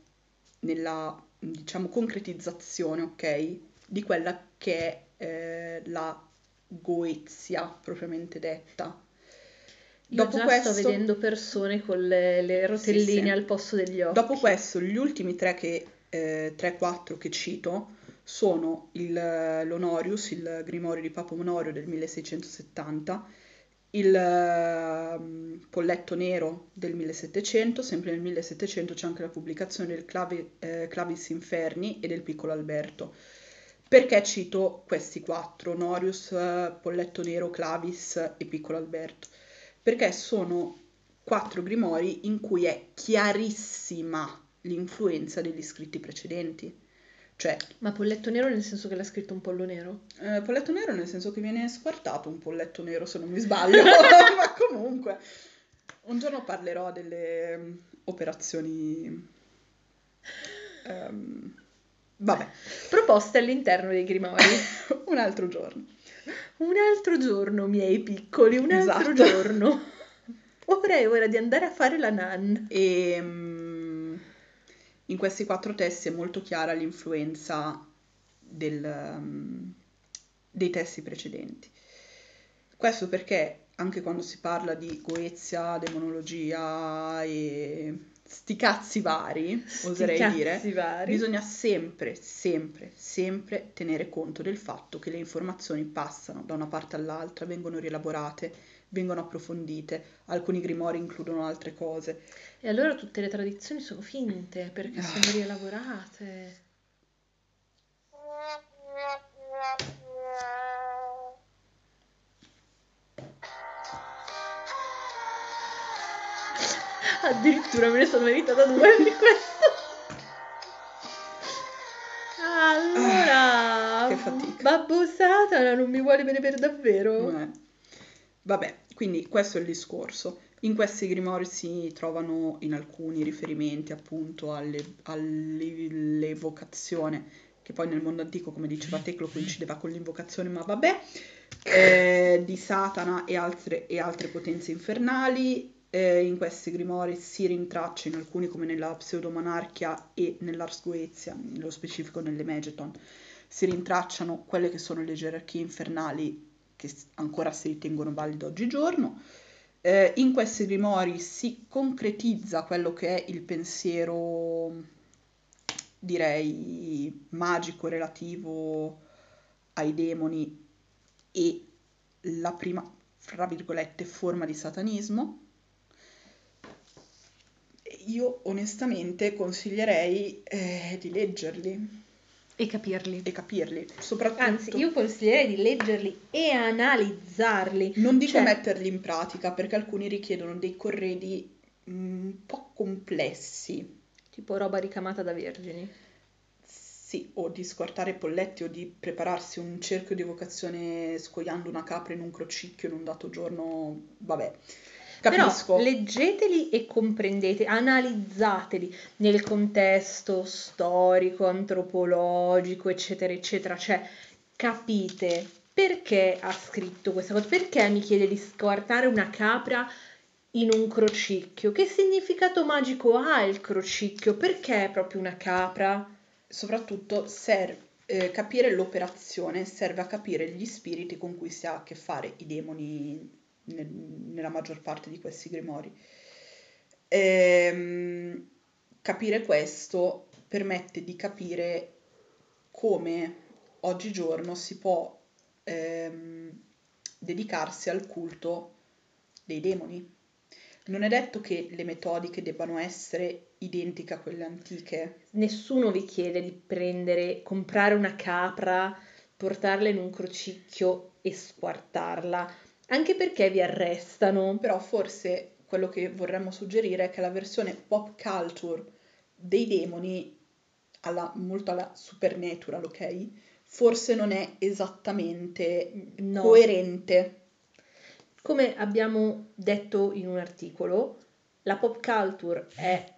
nella, diciamo, concretizzazione, ok, di quella che è la Goetia propriamente detta. Io dopo già questo, sto vedendo persone con le rotelline al posto degli occhi. Dopo questo, gli ultimi tre, quattro che cito sono l'Honorius, il Grimorio di Papa Honorio del 1670, il Polletto Nero del 1700, sempre nel 1700 c'è anche la pubblicazione del Clavis Inferni e del Piccolo Alberto. Perché cito questi quattro, Honorius, Polletto Nero, Clavis e Piccolo Alberto? Perché sono quattro grimori in cui è chiarissima l'influenza degli scritti precedenti. Cioè, ma Polletto Nero nel senso che l'ha scritto un pollo nero? Polletto Nero nel senso che viene squartato un polletto nero, se non mi sbaglio, ma comunque un giorno parlerò delle operazioni vabbè, proposte all'interno dei grimori. un altro giorno, miei piccoli, un altro esatto. giorno. Ora è ora di andare a fare la nan. In questi quattro testi è molto chiara l'influenza dei testi precedenti. Questo perché anche quando si parla di Goetia, demonologia e sti cazzi vari, bisogna sempre tenere conto del fatto che le informazioni passano da una parte all'altra, vengono rielaborate, vengono approfondite, alcuni grimori includono altre cose. E allora tutte le tradizioni sono finte, perché sono rielaborate. Addirittura me ne sono meritata due di questo. Allora, che fatica. Babbo Satana non mi vuole bene per davvero. Vabbè, quindi questo è il discorso. In questi grimori si trovano in alcuni riferimenti appunto all'evocazione, che poi nel mondo antico, come diceva Teclo, coincideva con l'invocazione, ma vabbè, di Satana e altre potenze infernali. In questi grimori si rintraccia in alcuni, come nella Pseudomonarchia e nell'Ars Goetia, nello specifico nell'Emegeton, si rintracciano quelle che sono le gerarchie infernali che ancora si ritengono valide oggigiorno. In questi grimori si concretizza quello che è il pensiero, direi, magico relativo ai demoni e la prima, fra virgolette, forma di satanismo. Io onestamente consiglierei di leggerli. E capirli. Soprattutto, anzi, io consiglierei di leggerli e analizzarli. Non dico metterli in pratica, perché alcuni richiedono dei corredi un po' complessi. Tipo roba ricamata da vergini. Sì, o di squartare polletti, o di prepararsi un cerchio di evocazione scoiando una capra in un crocicchio in un dato giorno, vabbè. Capisco. Però leggeteli e comprendete, analizzateli nel contesto storico, antropologico, eccetera, eccetera. Cioè, capite perché ha scritto questa cosa, perché mi chiede di squartare una capra in un crocicchio. Che significato magico ha il crocicchio? Perché è proprio una capra? Soprattutto serve. Capire l'operazione serve a capire gli spiriti con cui si ha a che fare, i demoni nella maggior parte di questi grimori. Capire questo permette di capire come oggigiorno si può dedicarsi al culto dei demoni. Non è detto che le metodiche debbano essere identiche a quelle antiche. Nessuno vi chiede di comprare una capra, portarla in un crocicchio e squartarla, anche perché vi arrestano. Però forse quello che vorremmo suggerire è che la versione pop culture dei demoni, molto alla supernatural, ok? Forse non è esattamente coerente. Come abbiamo detto in un articolo, la pop culture è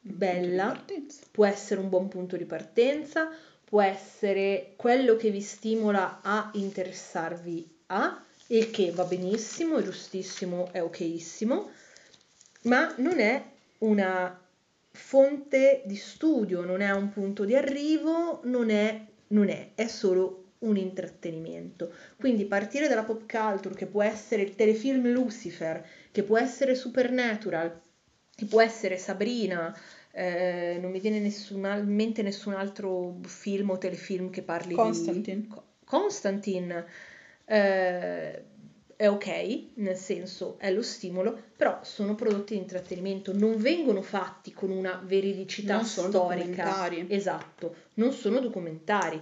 bella, può essere un buon punto di partenza, può essere quello che vi stimola a interessarvi a, il che va benissimo, è giustissimo, è okissimo, ma non è una fonte di studio, non è un punto di arrivo, è solo un intrattenimento. Quindi partire dalla pop culture, che può essere il telefilm Lucifer, che può essere Supernatural, che può essere Sabrina, non mi viene in mente nessun altro film o telefilm che parli di Constantine, è ok, nel senso è lo stimolo, però sono prodotti di intrattenimento, non vengono fatti con una veridicità storica. Esatto, non sono documentari.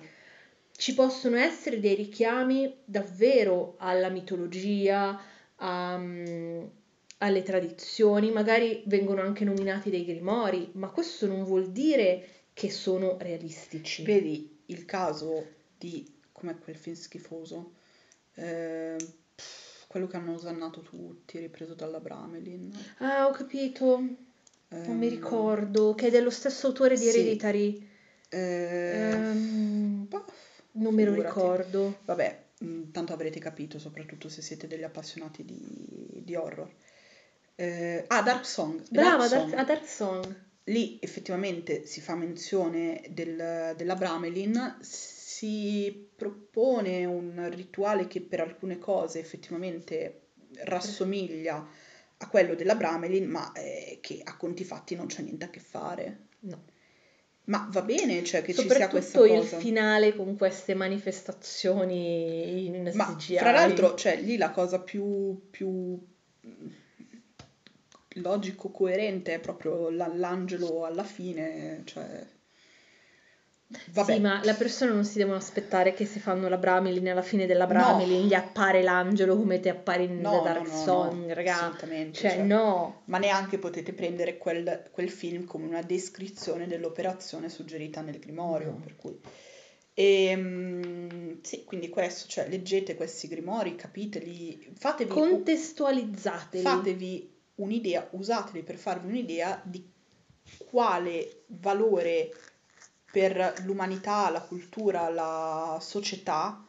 Ci possono essere dei richiami davvero alla mitologia, alle tradizioni, magari vengono anche nominati dei grimori, ma questo non vuol dire che sono realistici. Vedi il caso di, com'è quel film schifoso, quello che hanno osannato tutti, ripreso dall'Abramelin. Ah, ho capito, non mi ricordo, che è dello stesso autore di Hereditary. Sì. Non me lo ricordo. Vabbè, tanto avrete capito, soprattutto se siete degli appassionati di horror. Dark Song. Brava, Dark Song. Lì effettivamente si fa menzione dell'Abramelin, si propone un rituale che per alcune cose effettivamente rassomiglia a quello dell'Abramelin, ma che a conti fatti non c'è niente a che fare. No. Ma va bene, cioè, che ci sia questa cosa. Soprattutto il finale con queste manifestazioni in CGI. Fra l'altro, cioè, lì la cosa più logico-coerente è proprio l'angelo alla fine, cioè... Vabbè. Sì, ma le persone non si devono aspettare che se fanno l'Abramelin alla fine dell'Abramelin gli appare l'angelo come ti appare in Dark Song, ragazzi. Assolutamente. Cioè, no. Ma neanche potete prendere quel film come una descrizione dell'operazione suggerita nel grimorio, per cui... sì, quindi questo, cioè, leggete questi grimori, capiteli, fatevi... Contestualizzateli. Fatevi un'idea, usateli per farvi un'idea di quale valore... per l'umanità, la cultura, la società,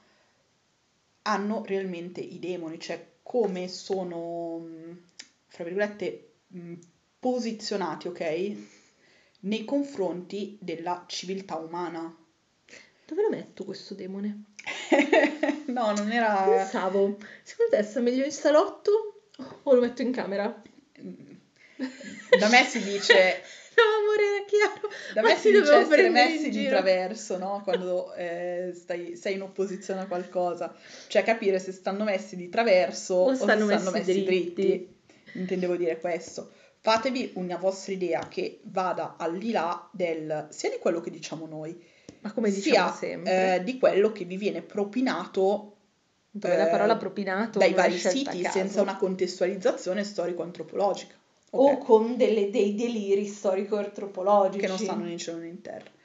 hanno realmente i demoni, cioè come sono, fra virgolette, posizionati, ok? Nei confronti della civiltà umana. Dove lo metto questo demone? No, non era... Pensavo, secondo te sta meglio in salotto o lo metto in camera? Da me si dice... No, amore, era chiaro. Da me si dice essere messi di traverso, no? Quando sei in opposizione a qualcosa. Cioè capire se stanno messi di traverso o se stanno messi dritti. Intendevo dire questo. Fatevi una vostra idea che vada al di là sia di quello che diciamo noi, ma come diciamo sempre, di quello che vi viene propinato. Dove la parola propinato dai vari siti senza una contestualizzazione storico-antropologica. Okay. O con dei deliri storico-antropologici. Che non stanno né in cielo né in terra.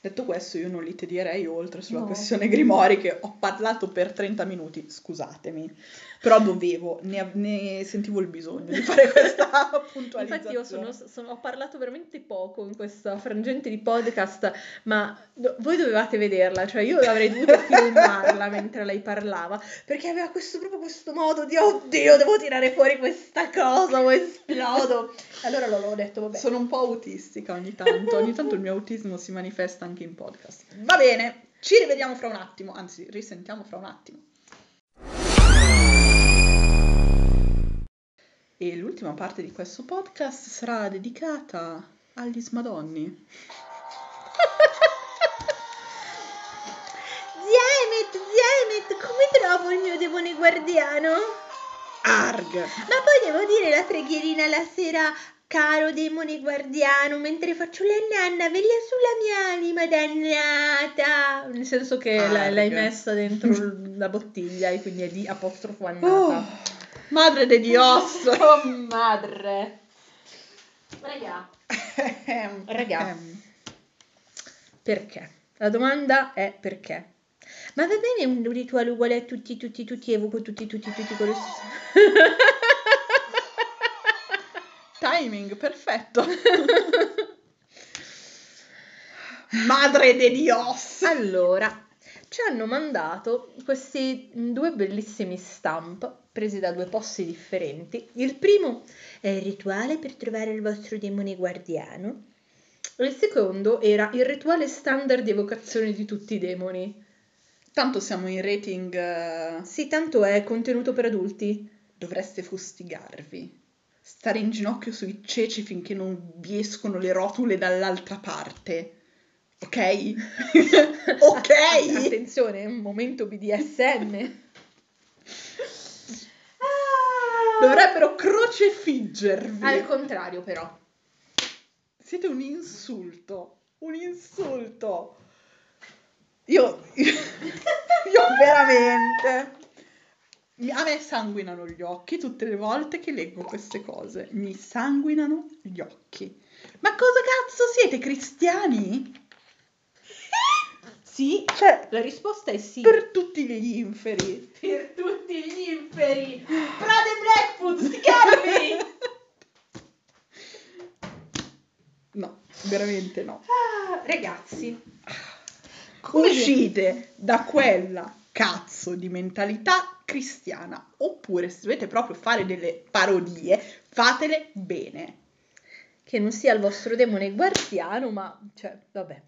Detto questo, io non li tedierei oltre sulla questione Grimori, che ho parlato per 30 minuti, scusatemi. Però dovevo, ne sentivo il bisogno di fare questa puntualizzazione. Infatti io ho parlato veramente poco in questa frangente di podcast, ma voi dovevate vederla, cioè io avrei dovuto filmarla mentre lei parlava, perché aveva proprio questo modo di oddio, devo tirare fuori questa cosa o esplodo. Allora l'ho detto, vabbè. Sono un po' autistica ogni tanto il mio autismo si manifesta anche anche in podcast. Va bene, ci rivediamo fra un attimo, anzi risentiamo fra un attimo. E l'ultima parte di questo podcast sarà dedicata agli smadonni. Ziemet, come trovo il mio demone guardiano? Arg! Ma poi devo dire la preghierina la sera, caro demone guardiano, mentre faccio la nanna, veglia sulla mia anima dannata. Nel senso che l'hai messa dentro la bottiglia e quindi è di apostrofo annata. Madre de Dios! Oh, madre! Raga. Perché? La domanda è perché? Ma va bene un rituale uguale a tutti, evoco tutti con lo stesso. Timing, perfetto. Madre de Dios! Allora, ci hanno mandato questi due bellissimi stamp presi da due posti differenti. Il primo è il rituale per trovare il vostro demone guardiano. Il secondo era il rituale standard di evocazione di tutti i demoni. Tanto siamo in rating... Sì, tanto è contenuto per adulti. Dovreste fustigarvi. Stare in ginocchio sui ceci finché non vi escono le rotule dall'altra parte. Ok? Ok! Attenzione, è un momento BDSM. Dovrebbero crocefiggervi. Al contrario, però. Siete un insulto. Un insulto. Io veramente... A me sanguinano gli occhi tutte le volte che leggo queste cose. Mi sanguinano gli occhi. Ma cosa cazzo siete, cristiani? Sì, cioè, la risposta è sì. Per tutti gli inferi. Per tutti gli inferi. Prade Blackfoot, scarmi! No, veramente no. Ah, ragazzi, uscite da quella cazzo di mentalità cristiana. Oppure, se dovete proprio fare delle parodie, fatele bene. Che non sia il vostro demone guardiano, ma... Cioè, vabbè.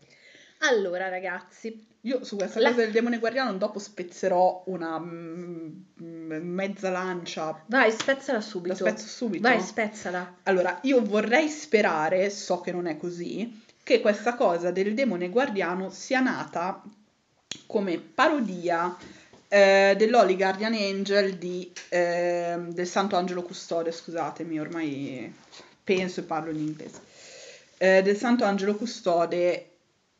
Allora ragazzi, io su questa cosa del demone guardiano dopo spezzerò una mezza lancia. Vai, spezzala subito. La spezzo subito? Vai, spezzala. Allora, io vorrei sperare, so che non è così, che questa cosa del demone guardiano sia nata come parodia dell'Holy Guardian Angel del Santo Angelo Custode, scusatemi, ormai penso e parlo in inglese, del Santo Angelo Custode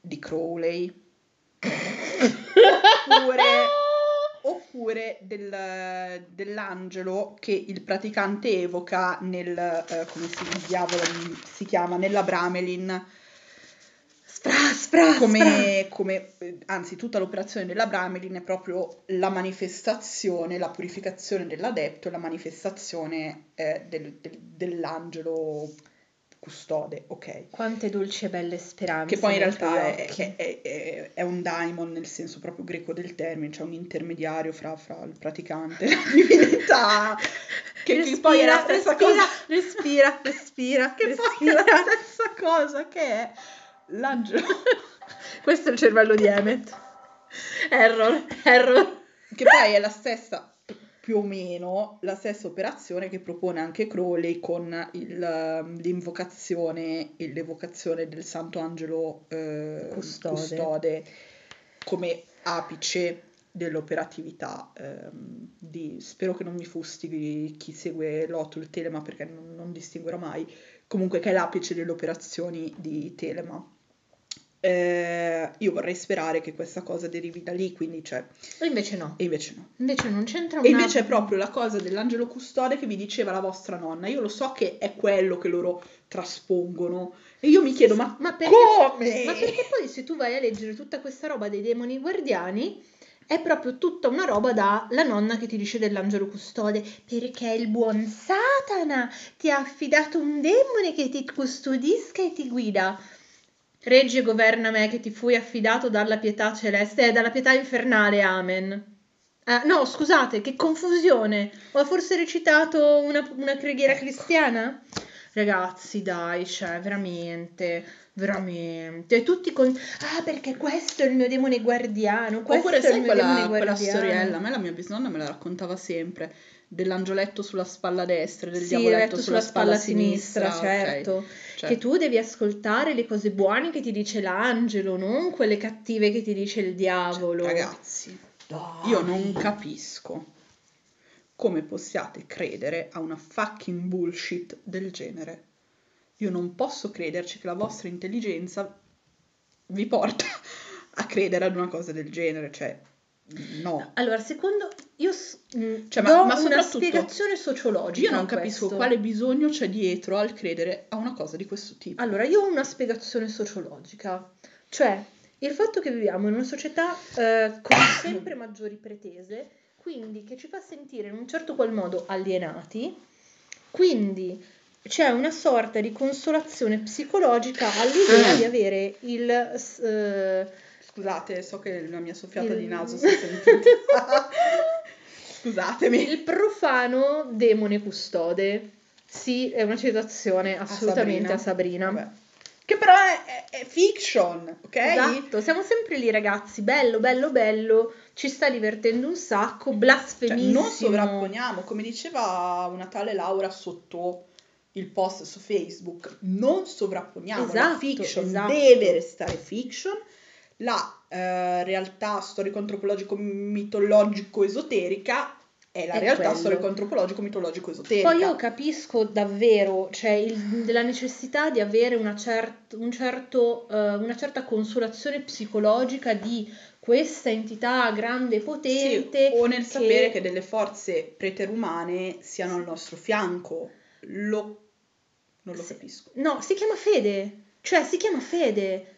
di Crowley oppure dell'angelo che il praticante evoca nel come si chiama nell'Abramelin spra come anzi tutta l'operazione dell'Abramelin è proprio la manifestazione, la purificazione dell'adepto, la manifestazione dell'angelo custode, ok. Quante dolci e belle speranze. Che poi in realtà è un daimon nel senso proprio greco del termine, cioè un intermediario fra il praticante e la divinità. Che poi è la stessa cosa. Respira. Che poi è la stessa cosa che è l'angelo. Questo è il cervello di Emmet. Error. Che poi è la stessa, più o meno la stessa operazione che propone anche Crowley con l'invocazione e l'evocazione del Santo Angelo Custode come apice dell'operatività. Spero che non mi fustighi chi segue Loto il Telema perché non distinguerò mai, comunque che è l'apice delle operazioni di Telema. Io vorrei sperare che questa cosa derivi da lì, quindi cioè... E invece no. Invece non c'entra E invece è proprio la cosa dell'angelo custode che vi diceva la vostra nonna. Io lo so che è quello che loro traspongono. E io mi chiedo, ma perché, come? Ma perché poi se tu vai a leggere tutta questa roba dei demoni guardiani... È proprio tutta una roba dalla nonna che ti dice dell'angelo custode, perché il buon Satana ti ha affidato un demone che ti custodisca e ti guida. Regge e governa me che ti fui affidato dalla pietà celeste, dalla pietà infernale, amen. No, scusate, che confusione, ho forse recitato una preghiera cristiana? Ragazzi, dai, cioè, veramente. Tutti con... Ah, perché questo è il mio demone guardiano. Oppure sai quella storiella, a me la mia bisnonna me la raccontava sempre, dell'angioletto sulla spalla destra, del diavoletto sulla spalla sinistra. Certo. Okay. Cioè. Che tu devi ascoltare le cose buone che ti dice l'angelo, non quelle cattive che ti dice il diavolo. Cioè, ragazzi, dai. Io non capisco come possiate credere a una fucking bullshit del genere. Io non posso crederci che la vostra intelligenza vi porta a credere ad una cosa del genere, cioè no. Allora, secondo io cioè, ma una spiegazione sociologica. Io non capisco quale bisogno c'è dietro al credere a una cosa di questo tipo. Allora, io ho una spiegazione sociologica, cioè il fatto che viviamo in una società con sempre maggiori pretese, quindi che ci fa sentire in un certo qual modo alienati, quindi c'è una sorta di consolazione psicologica all'idea di avere il... Scusate, so che la mia soffiata di naso si è sentita. Scusatemi. Il profano demone custode. Sì, è una citazione assolutamente a Sabrina. Vabbè. Che però è fiction, ok? Esatto, siamo sempre lì ragazzi, bello, ci sta divertendo un sacco, blasfemissimo. Cioè, non sovrapponiamo, come diceva una tale Laura sotto il post su Facebook, non sovrapponiamo, esatto, la fiction deve restare fiction, la realtà storico-antropologico-mitologico-esoterica è la realtà storico-antropologico-mitologico-esoterica. Poi io capisco davvero, cioè, la necessità di avere una certa consolazione psicologica di questa entità grande e potente. Sì, o nel sapere che delle forze preterumane siano al nostro fianco. Non lo capisco. No, si chiama fede. Cioè, si chiama fede,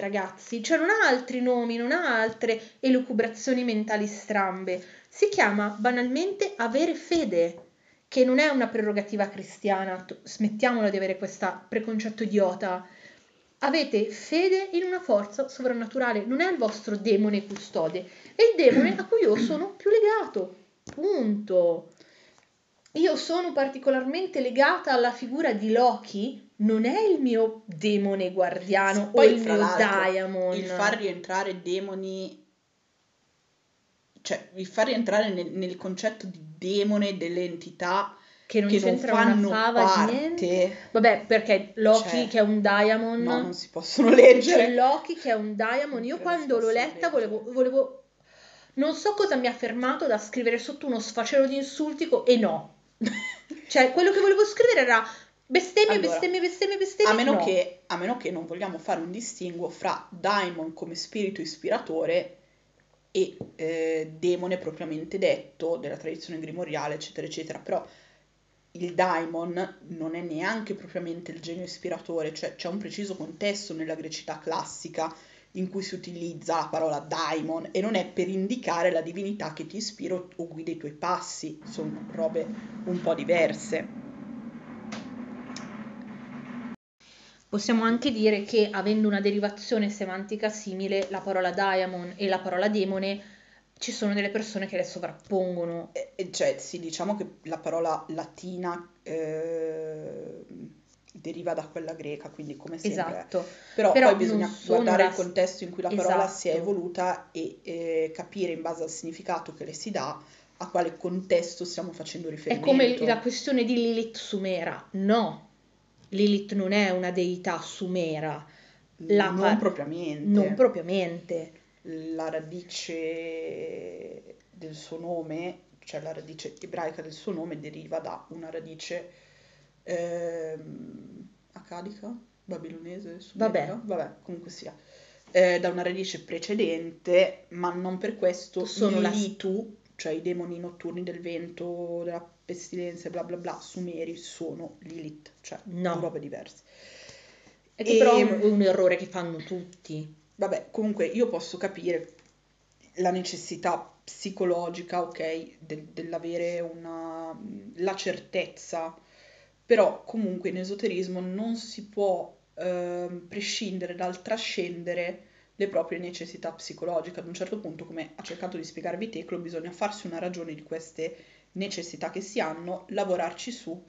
ragazzi, cioè non ha altri nomi, non ha altre elucubrazioni mentali strambe, si chiama banalmente avere fede, che non è una prerogativa cristiana, smettiamola di avere questo preconcetto idiota, avete fede in una forza sovrannaturale, non è il vostro demone custode, è il demone a cui io sono più legato, punto. Io sono particolarmente legata alla figura di Loki, non è il mio demone guardiano o il mio Diamond. Il far rientrare demoni, cioè il far rientrare nel concetto di demone delle entità che non fanno parte. Vabbè, perché Loki, cioè, che è un Diamond, no, non si possono leggere. C'è Loki che è un Diamond, io quando l'ho letta volevo non so cosa mi ha fermato da scrivere sotto uno sfacelo di insulti e no. Cioè, quello che volevo scrivere era bestemmie. A meno che non vogliamo fare un distinguo fra daimon come spirito ispiratore e demone propriamente detto della tradizione grimoriale, eccetera, eccetera. Però il daimon non è neanche propriamente il genio ispiratore, cioè c'è un preciso contesto nella grecità classica in cui si utilizza la parola daimon e non è per indicare la divinità che ti ispira o guida i tuoi passi, sono robe un po' diverse. Possiamo anche dire che, avendo una derivazione semantica simile, la parola diamond e la parola demone, ci sono delle persone che le sovrappongono. Cioè, sì, diciamo che la parola latina deriva da quella greca, quindi come sempre. Esatto. Però poi bisogna guardare il contesto in cui la parola si è evoluta e capire, in base al significato che le si dà, a quale contesto stiamo facendo riferimento. È come la questione di Lilith Sumera. No! Lilith non è una deità sumera, non propriamente. La radice del suo nome, cioè la radice ebraica del suo nome, deriva da una radice accadica, babilonese, sumerica, vabbè, comunque sia, da una radice precedente, ma non per questo sono Litu, cioè i demoni notturni del vento, della pestilenze, bla bla bla, sumeri sono Lilith, cioè robe diverse. È che però è un errore che fanno tutti. Vabbè, comunque io posso capire la necessità psicologica, ok, dell'avere la certezza, però comunque in esoterismo non si può prescindere dal trascendere le proprie necessità psicologiche. Ad un certo punto, come ha cercato di spiegarvi Teclo, bisogna farsi una ragione di queste necessità che si hanno, lavorarci su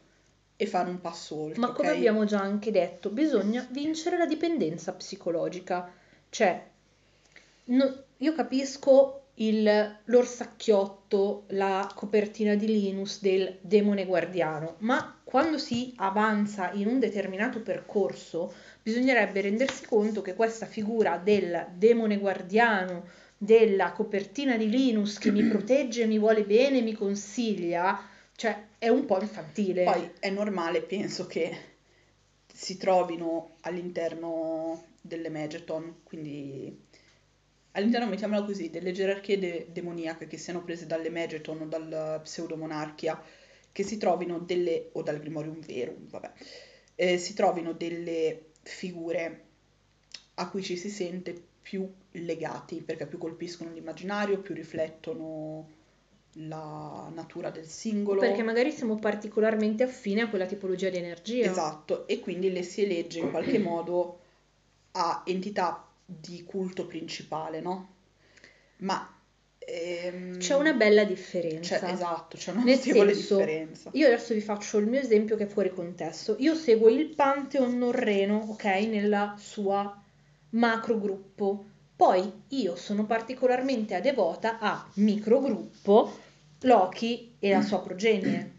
e fare un passo oltre. Ma come abbiamo già anche detto, bisogna vincere la dipendenza psicologica. Cioè, no, io capisco l'orsacchiotto, la copertina di Linus del demone guardiano, ma quando si avanza in un determinato percorso bisognerebbe rendersi conto che questa figura del demone guardiano, della copertina di Linus che mi protegge, mi vuole bene, mi consiglia, cioè è un po' infantile. Poi è normale, penso, che si trovino all'interno delle Megaton, quindi all'interno, mettiamola così, delle gerarchie demoniache che siano prese dalle Megaton o dalla pseudomonarchia, che si trovino delle, o dal Grimorium Verum, vabbè, si trovino delle figure a cui ci si sente più legati, perché più colpiscono l'immaginario, più riflettono la natura del singolo. Perché magari siamo particolarmente affini a quella tipologia di energia. Esatto, e quindi le si elegge in qualche modo a entità di culto principale, no? Ma c'è una bella differenza. Esatto, c'è una notevole differenza. Io adesso vi faccio il mio esempio che è fuori contesto. Io seguo il Pantheon norreno, ok, nella sua macrogruppo. Poi io sono particolarmente devota a microgruppo Loki e la sua progenie.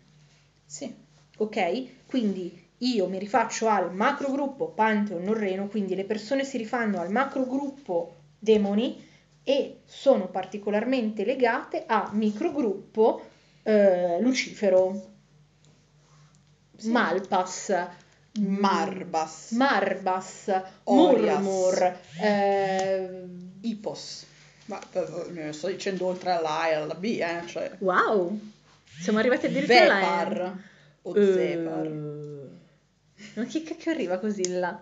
Sì. Ok? Quindi io mi rifaccio al macrogruppo Pantheon norreno, quindi le persone si rifanno al macrogruppo demoni e sono particolarmente legate a microgruppo Lucifero, sì. Malpas, Marbas, Murmur, Ipos. Ma ne sto dicendo oltre all'A e alla B, cioè. Wow! Siamo arrivati addirittura alla Zepar. Ma che cacchio arriva così là?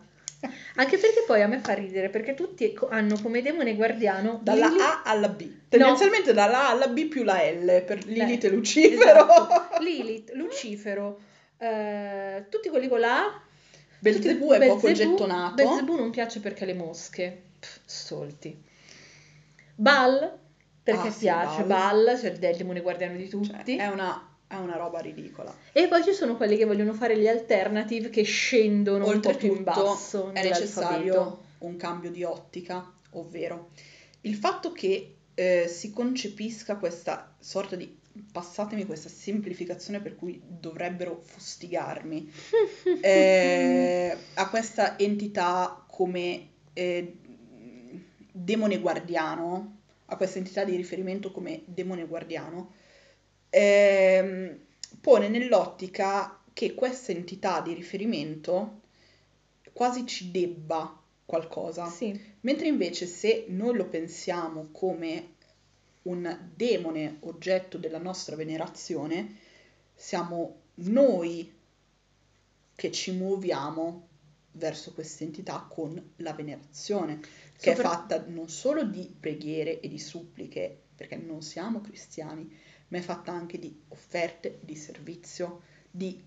Anche perché poi a me fa ridere, perché tutti hanno come demone guardiano dalla Lilith... A alla B, tendenzialmente no. Dalla A alla B più la L per Lilith e Lucifero, esatto. Lilith, Lucifero, tutti quelli con la A. Belzebù è poco gettonato. Belzebù non piace perché le mosche, stolti. Baal perché piace, Baal, cioè il demone guardiano di tutti, cioè, è una roba ridicola. E poi ci sono quelli che vogliono fare gli alternative, che scendono oltretutto un po' più in basso. È necessario un cambio di ottica, ovvero il fatto che si concepisca questa sorta di, passatemi questa semplificazione per cui dovrebbero fustigarmi, a questa entità come demone guardiano, a questa entità di riferimento come demone guardiano, pone nell'ottica che questa entità di riferimento quasi ci debba qualcosa, sì. Mentre invece se noi lo pensiamo come un demone oggetto della nostra venerazione, siamo noi che ci muoviamo verso questa entità con la venerazione, che è fatta non solo di preghiere e di suppliche, perché non siamo cristiani, ma è fatta anche di offerte, di servizio, di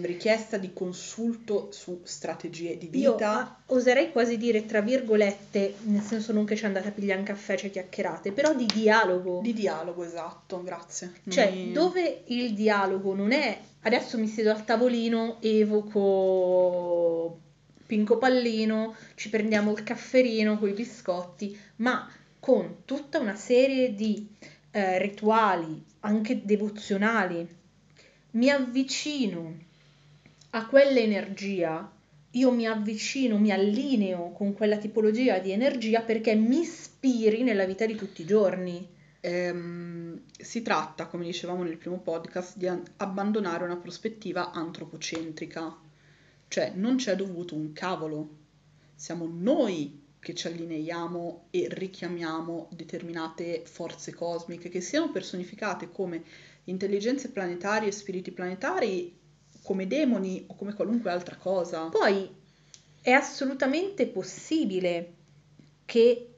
richiesta di consulto su strategie di vita. Io oserei quasi dire, tra virgolette, nel senso non che ci andate a pigliare un caffè, c'è chiacchierate, però di dialogo. Di dialogo, esatto, grazie. Cioè, dove il dialogo non è, adesso mi siedo al tavolino, evoco Pinco Pallino, ci prendiamo il cafferino con i biscotti, ma con tutta una serie di... rituali, anche devozionali, mi avvicino a quell'energia, io mi avvicino, mi allineo con quella tipologia di energia perché mi ispiri nella vita di tutti i giorni. Si tratta, come dicevamo nel primo podcast, di abbandonare una prospettiva antropocentrica, cioè non c'è dovuto un cavolo, siamo noi che ci allineiamo e richiamiamo determinate forze cosmiche, che siano personificate come intelligenze planetarie, spiriti planetari, come demoni o come qualunque altra cosa. Poi è assolutamente possibile che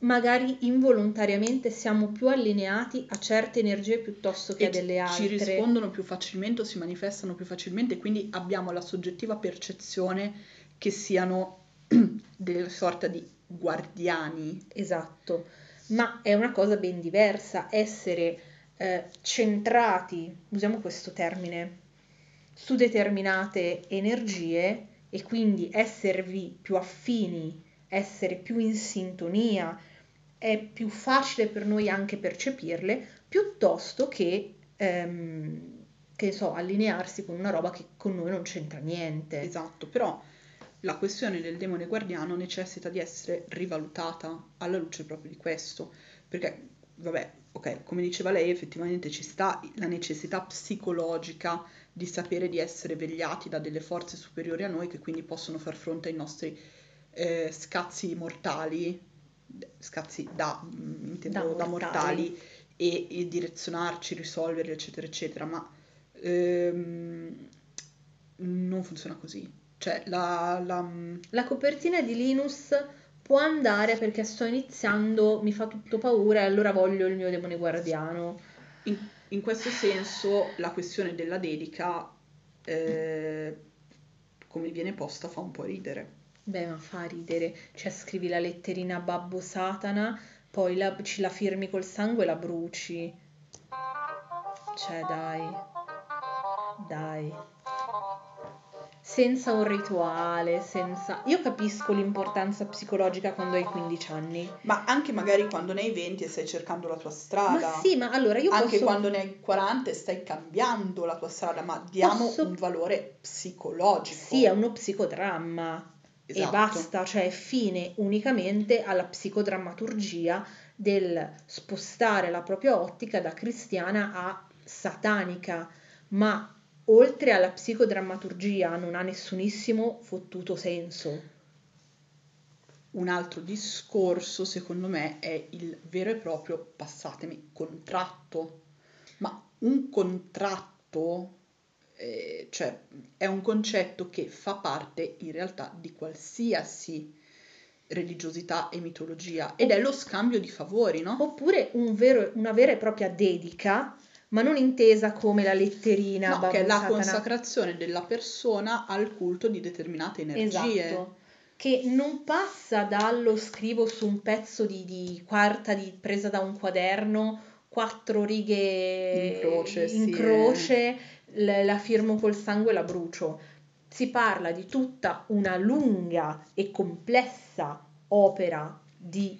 magari involontariamente siamo più allineati a certe energie piuttosto che a delle altre. Ci rispondono più facilmente o si manifestano più facilmente, quindi abbiamo la soggettiva percezione che siano della sorta di guardiani. Esatto, ma è una cosa ben diversa essere centrati, usiamo questo termine, su determinate energie e quindi esservi più affini, essere più in sintonia, è più facile per noi anche percepirle, piuttosto che allinearsi con una roba che con noi non c'entra niente. Esatto, però la questione del demone guardiano necessita di essere rivalutata alla luce proprio di questo, perché, vabbè, ok, come diceva lei, effettivamente ci sta la necessità psicologica di sapere di essere vegliati da delle forze superiori a noi che quindi possono far fronte ai nostri scazzi mortali, da mortali e direzionarci, risolverli, eccetera, eccetera, ma non funziona così. Cioè, la copertina di Linus può andare perché sto iniziando, mi fa tutto paura e allora voglio il mio demone guardiano. In questo senso la questione della dedica, come viene posta, fa un po' ridere. Beh, ma fa ridere. Cioè, scrivi la letterina a Babbo Satana, poi la firmi col sangue e la bruci. Cioè, dai. Senza un rituale, senza... Io capisco l'importanza psicologica quando hai 15 anni. Ma anche magari quando ne hai 20 e stai cercando la tua strada. Ma sì, ma allora io anche posso... quando ne hai 40 e stai cambiando la tua strada, ma diamo un valore psicologico. Sì, è uno psicodramma. Esatto. E basta, cioè è fine unicamente alla psicodrammaturgia del spostare la propria ottica da cristiana a satanica, ma... oltre alla psicodrammaturgia non ha nessunissimo fottuto senso. Un altro discorso, secondo me, è il vero e proprio, passatemi, contratto. Ma un contratto, cioè, è un concetto che fa parte in realtà di qualsiasi religiosità e mitologia ed è lo scambio di favori, no? Oppure una vera e propria dedica, ma non intesa come la letterina, no, che è la consacrazione della persona al culto di determinate energie. Esatto, che non passa dallo scrivo su un pezzo di carta presa da un quaderno, 4 righe in croce, la firmo col sangue e la brucio. Si parla di tutta una lunga e complessa opera di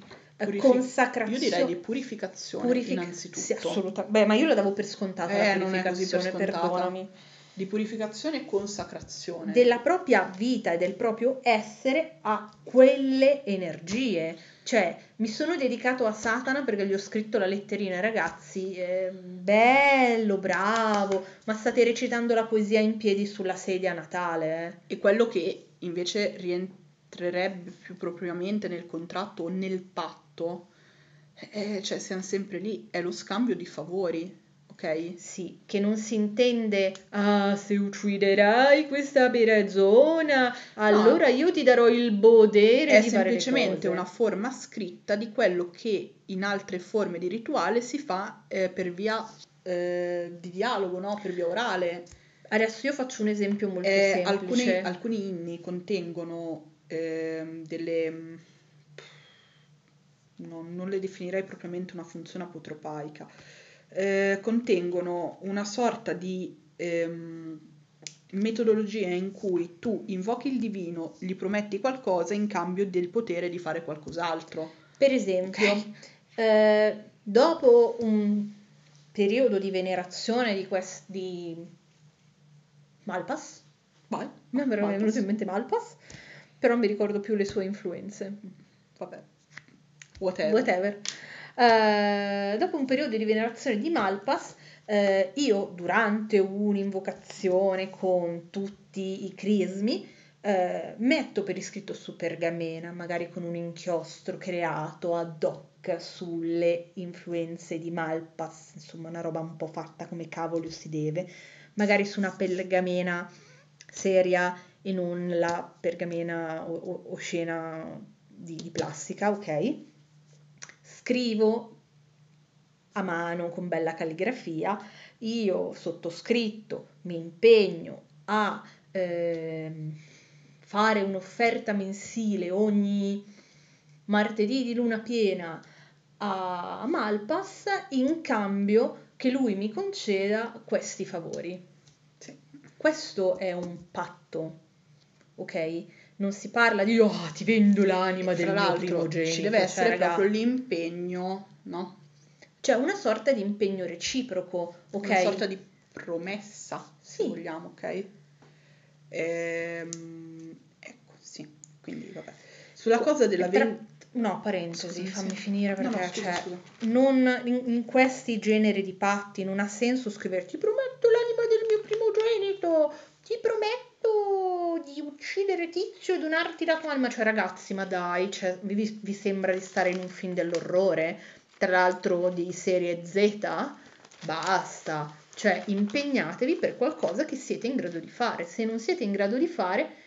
consacrazione. Io direi di purificazione innanzitutto. Sì, assolutamente. Beh, ma io la davo per scontata, la purificazione, perdonami. Di purificazione e consacrazione. Della propria vita e del proprio essere a quelle energie. Cioè, mi sono dedicato a Satana perché gli ho scritto la letterina, ragazzi, bello, bravo, ma state recitando la poesia in piedi sulla sedia a Natale. E quello che invece entrerebbe più propriamente nel contratto o nel patto, cioè siamo sempre lì, è lo scambio di favori, ok? Sì, che non si intende, se ucciderai questa persona, allora io ti darò il podere. È semplicemente una forma scritta di quello che in altre forme di rituale si fa per via di dialogo, no? Per via orale. Adesso io faccio un esempio molto semplice. Alcuni inni contengono non le definirei propriamente una funzione apotropaica, contengono una sorta di metodologia in cui tu invochi il divino, gli prometti qualcosa in cambio del potere di fare qualcos'altro. Per esempio, okay. Dopo un periodo di venerazione di Malpas, mi è venuto in mente Malpas, però non mi ricordo più le sue influenze. Vabbè, whatever. Dopo un periodo di venerazione di Malpas, io durante un'invocazione con tutti i crismi metto per iscritto su pergamena, magari con un inchiostro creato ad hoc sulle influenze di Malpas, insomma una roba un po' fatta come cavolo si deve, magari su una pergamena seria e non la pergamena oscena di plastica, ok? Scrivo a mano con bella calligrafia, io sottoscritto mi impegno a fare un'offerta mensile ogni martedì di luna piena a Malpas in cambio che lui mi conceda questi favori. Sì. Questo è un patto, ok? Non si parla di oh, ti vendo l'anima del mio primogenito. Ci deve essere proprio l'impegno, no? Cioè una sorta di impegno reciproco, ok? Una sorta di promessa, sì, se vogliamo, ok? Ecco, sì, quindi vabbè. Sulla cosa della no, parentesi, scusa, fammi finire perché no, scusa, cioè, scusa. Non in questi generi di patti non ha senso scriverti ti prometto l'anima del mio primogenito, ti prometto di uccidere tizio e donarti la tua anima, cioè ragazzi, ma dai, cioè, vi sembra di stare in un film dell'orrore, tra l'altro di serie Z? Basta, cioè impegnatevi per qualcosa che siete in grado di fare, se non siete in grado di fare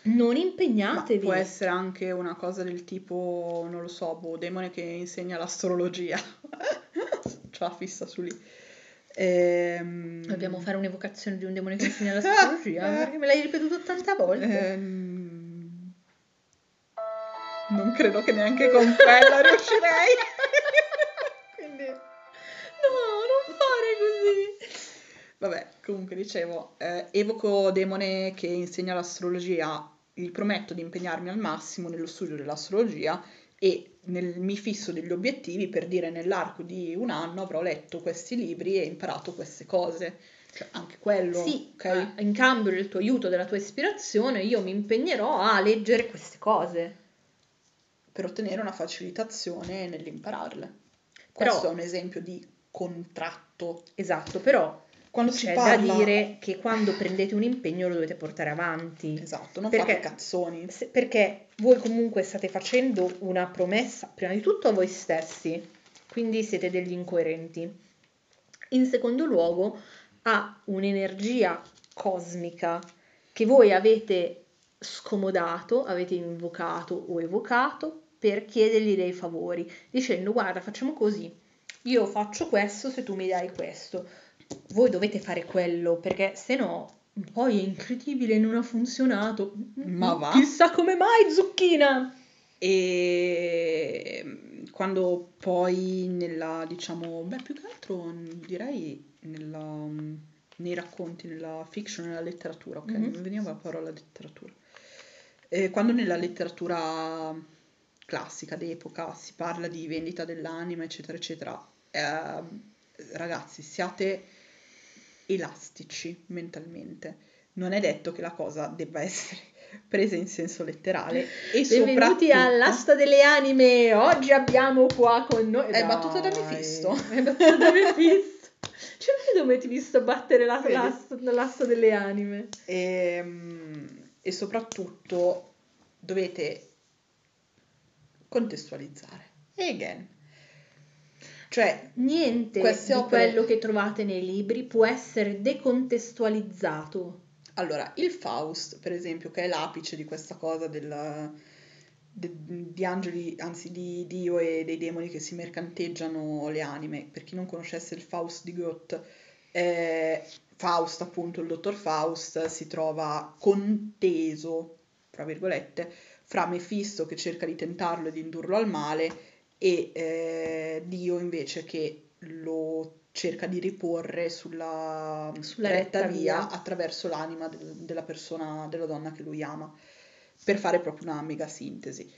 non impegnatevi. Ma può essere anche una cosa del tipo, non lo so, demone che insegna l'astrologia, ce la fissa su lì. Dobbiamo fare un'evocazione di un demone che insegna l'astrologia? Perché me l'hai ripetuto 80 volte. Non credo che neanche con quella riuscirei. Quindi no, non fare così. Vabbè, comunque dicevo, evoco demone che insegna l'astrologia, gli prometto di impegnarmi al massimo nello studio dell'astrologia e mi fisso degli obiettivi per dire nell'arco di un anno avrò letto questi libri e imparato queste cose. Cioè, anche quello, sì, okay? In cambio del tuo aiuto, della tua ispirazione, io mi impegnerò a leggere queste cose. Per ottenere una facilitazione nell'impararle. Questo però è un esempio di contratto. Esatto, però quando c'è da dire che quando prendete un impegno lo dovete portare avanti. Esatto, non fate cazzoni. Perché voi comunque state facendo una promessa, prima di tutto a voi stessi, quindi siete degli incoerenti. In secondo luogo, ha un'energia cosmica che voi avete scomodato, avete invocato o evocato per chiedergli dei favori, dicendo guarda facciamo così, io faccio questo se tu mi dai questo. Voi dovete fare quello, perché se no poi è incredibile, non ha funzionato, ma va, chissà come mai, zucchina. E quando poi nella, diciamo, più che altro direi nei racconti, nella fiction, nella letteratura, ok, non veniva la parola letteratura, quando nella letteratura classica d'epoca si parla di vendita dell'anima eccetera eccetera, ragazzi, siate elastici mentalmente. Non è detto che la cosa debba essere presa in senso letterale. E benvenuti all'asta delle anime. Oggi abbiamo qua con noi. È battuta da Mefisto. Cioè, vedo come ti visto battere l'asta delle anime. E soprattutto dovete contestualizzare. E again. Cioè, niente di quello che trovate nei libri può essere decontestualizzato. Allora, il Faust, per esempio, che è l'apice di questa cosa di angeli, anzi di Dio e dei demoni che si mercanteggiano le anime. Per chi non conoscesse il Faust di Goethe, Faust, appunto, il dottor Faust, si trova conteso, tra virgolette, fra Mefisto che cerca di tentarlo e di indurlo al male e Dio invece che lo cerca di riporre sulla retta via attraverso l'anima della persona, della donna che lui ama, per fare proprio una mega sintesi.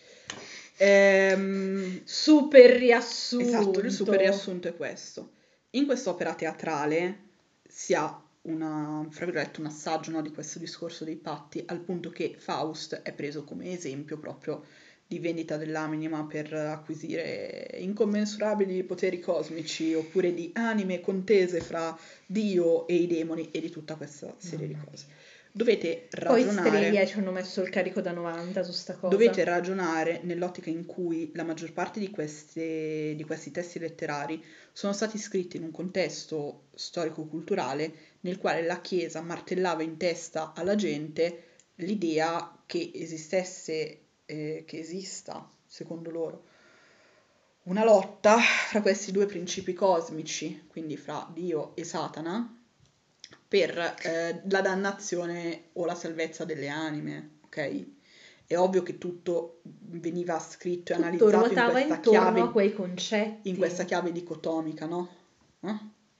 Super riassunto. Esatto, il super riassunto è questo. In quest'opera teatrale si ha fra virgolette, un assaggio, no, di questo discorso dei patti, al punto che Faust è preso come esempio proprio di vendita dell'anima per acquisire incommensurabili poteri cosmici, oppure di anime contese fra Dio e i demoni e di tutta questa serie di cose. Dovete ragionare. Poi Strelia ci hanno messo il carico da 90 su sta cosa. Dovete ragionare nell'ottica in cui la maggior parte di questi testi letterari sono stati scritti in un contesto storico-culturale nel quale la Chiesa martellava in testa alla gente l'idea che esista, secondo loro, una lotta fra questi due principi cosmici, quindi fra Dio e Satana, per la dannazione o la salvezza delle anime, ok? È ovvio che tutto veniva scritto e analizzato in questa chiave, a quei concetti, in questa chiave dicotomica, no?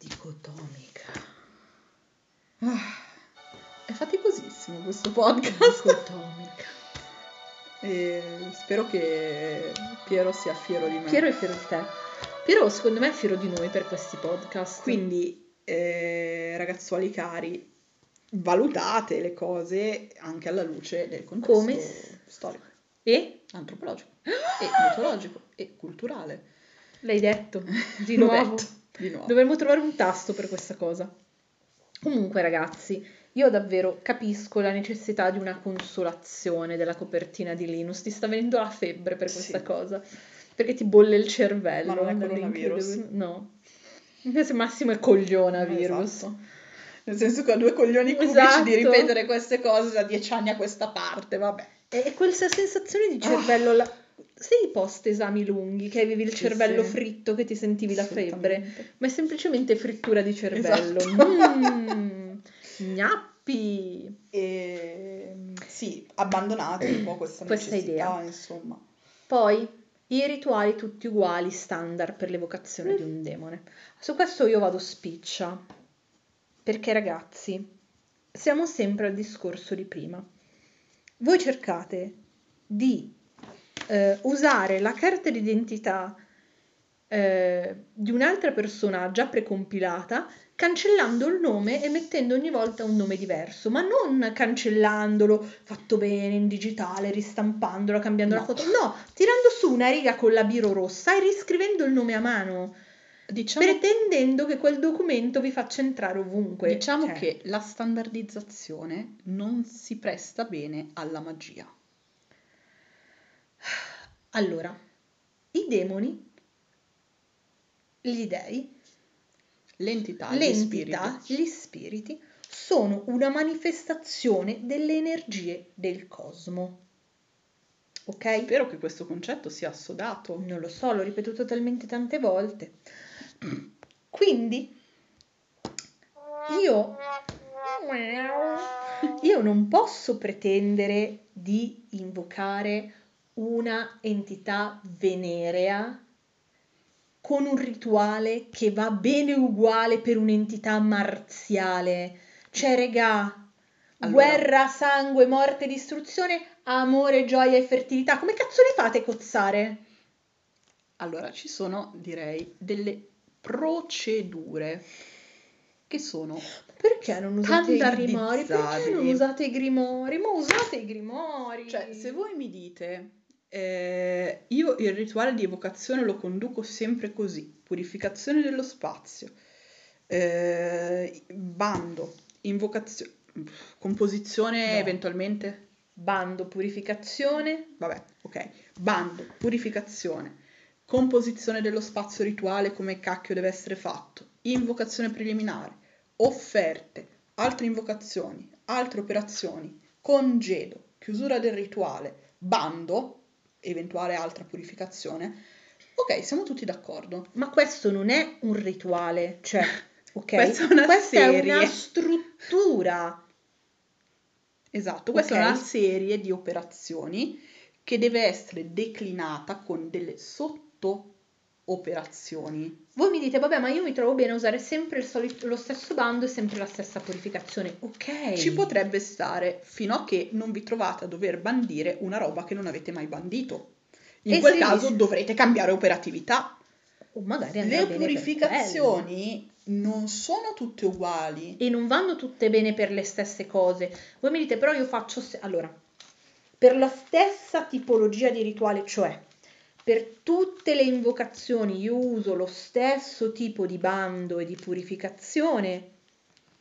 dicotomica. È faticosissimo questo podcast. Dicotomica. Spero che Piero sia fiero di me. Piero è fiero di te. Piero secondo me è fiero di noi per questi podcast. Quindi ragazzuoli cari, valutate le cose anche alla luce del contesto storico e antropologico e mitologico e culturale. L'hai detto di nuovo. Dovremmo trovare un tasto per questa cosa. Comunque ragazzi, io davvero capisco la necessità di una consolazione della copertina di Linus. Ti sta venendo la febbre per questa cosa, perché ti bolle il cervello. Ma non è coronavirus. No, invece Massimo è coglionavirus. Esatto. Nel senso che ho due coglioni cubici di ripetere queste cose da 10 anni a questa parte, vabbè. E quella sensazione di cervello, sei post esami lunghi che avevi il cervello fritto, che ti sentivi la febbre, ma è semplicemente frittura di cervello. Esatto. Gnappi! E... sì, abbandonate un po' questa idea, insomma. Poi... i rituali tutti uguali, standard per l'evocazione di un demone. Su questo io vado spiccia, perché ragazzi, siamo sempre al discorso di prima. Voi cercate di usare la carta d'identità di un'altra persona già precompilata, cancellando il nome e mettendo ogni volta un nome diverso, ma non cancellandolo fatto bene in digitale, ristampandolo, cambiando la foto, no, tirando su una riga con la biro rossa e riscrivendo il nome a mano, pretendendo che quel documento vi faccia entrare ovunque. Diciamo che la standardizzazione non si presta bene alla magia. Allora, i demoni, gli dei, L'entità, gli spiriti, sono una manifestazione delle energie del cosmo. Ok? Spero che questo concetto sia assodato. Non lo so, l'ho ripetuto talmente tante volte. Quindi, io non posso pretendere di invocare una entità venerea con un rituale che va bene uguale per un'entità marziale. Cioè, regà, allora, guerra, sangue, morte, distruzione, amore, gioia e fertilità. Come cazzo li fate cozzare? Allora, ci sono, direi, delle procedure che sono... perché non usate i grimori? Perché non usate i grimori? Ma usate i grimori! Cioè, se voi mi dite... io il rituale di evocazione lo conduco sempre così: purificazione dello spazio, bando, invocazione, composizione, eventualmente bando, purificazione, vabbè, ok, bando, purificazione, composizione dello spazio rituale, come cacchio deve essere fatto, invocazione preliminare, offerte, altre invocazioni, altre operazioni, congedo, chiusura del rituale, bando, eventuale altra purificazione. Ok, siamo tutti d'accordo. Ma questo non è un rituale, cioè, ok? Questa è una struttura. Esatto, questa è una serie di operazioni che deve essere declinata con delle sotto operazioni. Voi mi dite, vabbè, ma io mi trovo bene a usare sempre lo stesso bando e sempre la stessa purificazione. Ok. Ci potrebbe stare, fino a che non vi trovate a dover bandire una roba che non avete mai bandito. In quel caso dovrete cambiare operatività. O magari le purificazioni non sono tutte uguali. E non vanno tutte bene per le stesse cose. Voi mi dite, però io faccio... Allora, per la stessa tipologia di rituale, cioè... per tutte le invocazioni io uso lo stesso tipo di bando e di purificazione,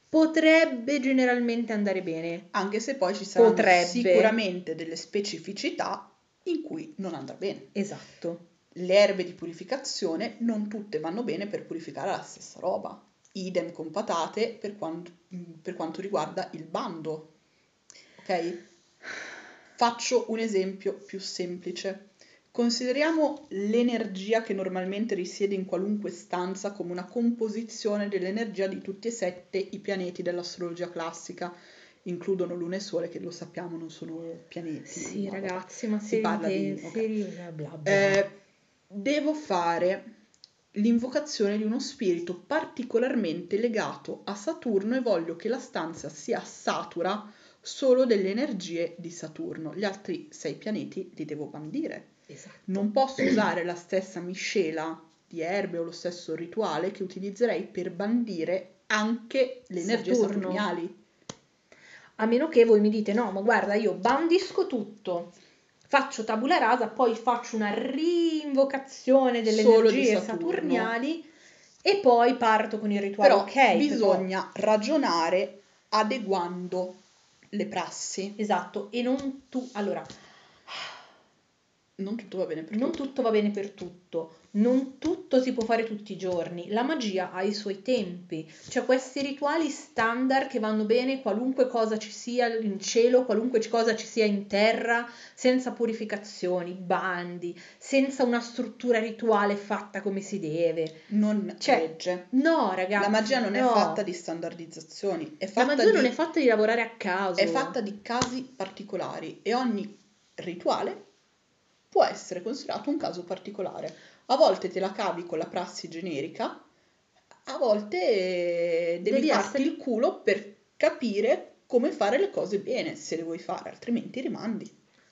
potrebbe generalmente andare bene. Anche se poi ci saranno sicuramente delle specificità in cui non andrà bene. Esatto. Le erbe di purificazione non tutte vanno bene per purificare la stessa roba. Idem con patate per quanto riguarda il bando. Ok? Faccio un esempio più semplice. Consideriamo l'energia che normalmente risiede in qualunque stanza come una composizione dell'energia di tutti e 7 i pianeti dell'astrologia classica. Includono Luna e Sole, che lo sappiamo non sono pianeti. Sì, no, ragazzi, ma si parla di... Okay. Devo fare l'invocazione di uno spirito particolarmente legato a Saturno e voglio che la stanza sia satura solo delle energie di Saturno. Gli altri 6 pianeti li devo bandire. Esatto. Non posso usare la stessa miscela di erbe o lo stesso rituale che utilizzerei per bandire anche le energie saturniali. A meno che voi mi dite no, ma guarda, io bandisco tutto, faccio tabula rasa, poi faccio una reinvocazione delle energie saturniali e poi parto con il rituale. Però ok, bisogna ragionare adeguando le prassi. Esatto, e non tu... Allora, non tutto va bene per tutto. Non tutto va bene per tutto. Non tutto si può fare tutti i giorni. La magia ha i suoi tempi. Cioè questi rituali standard che vanno bene qualunque cosa ci sia in cielo, qualunque cosa ci sia in terra, senza purificazioni, bandi, senza una struttura rituale fatta come si deve. Non cioè, regge. No, ragazzi. La magia non è fatta di standardizzazioni. È fatta non è fatta di lavorare a caso. È fatta di casi particolari e ogni rituale può essere considerato un caso particolare. A volte te la cavi con la prassi generica, a volte devi farti il culo per capire come fare le cose bene, se le vuoi fare, altrimenti rimandi.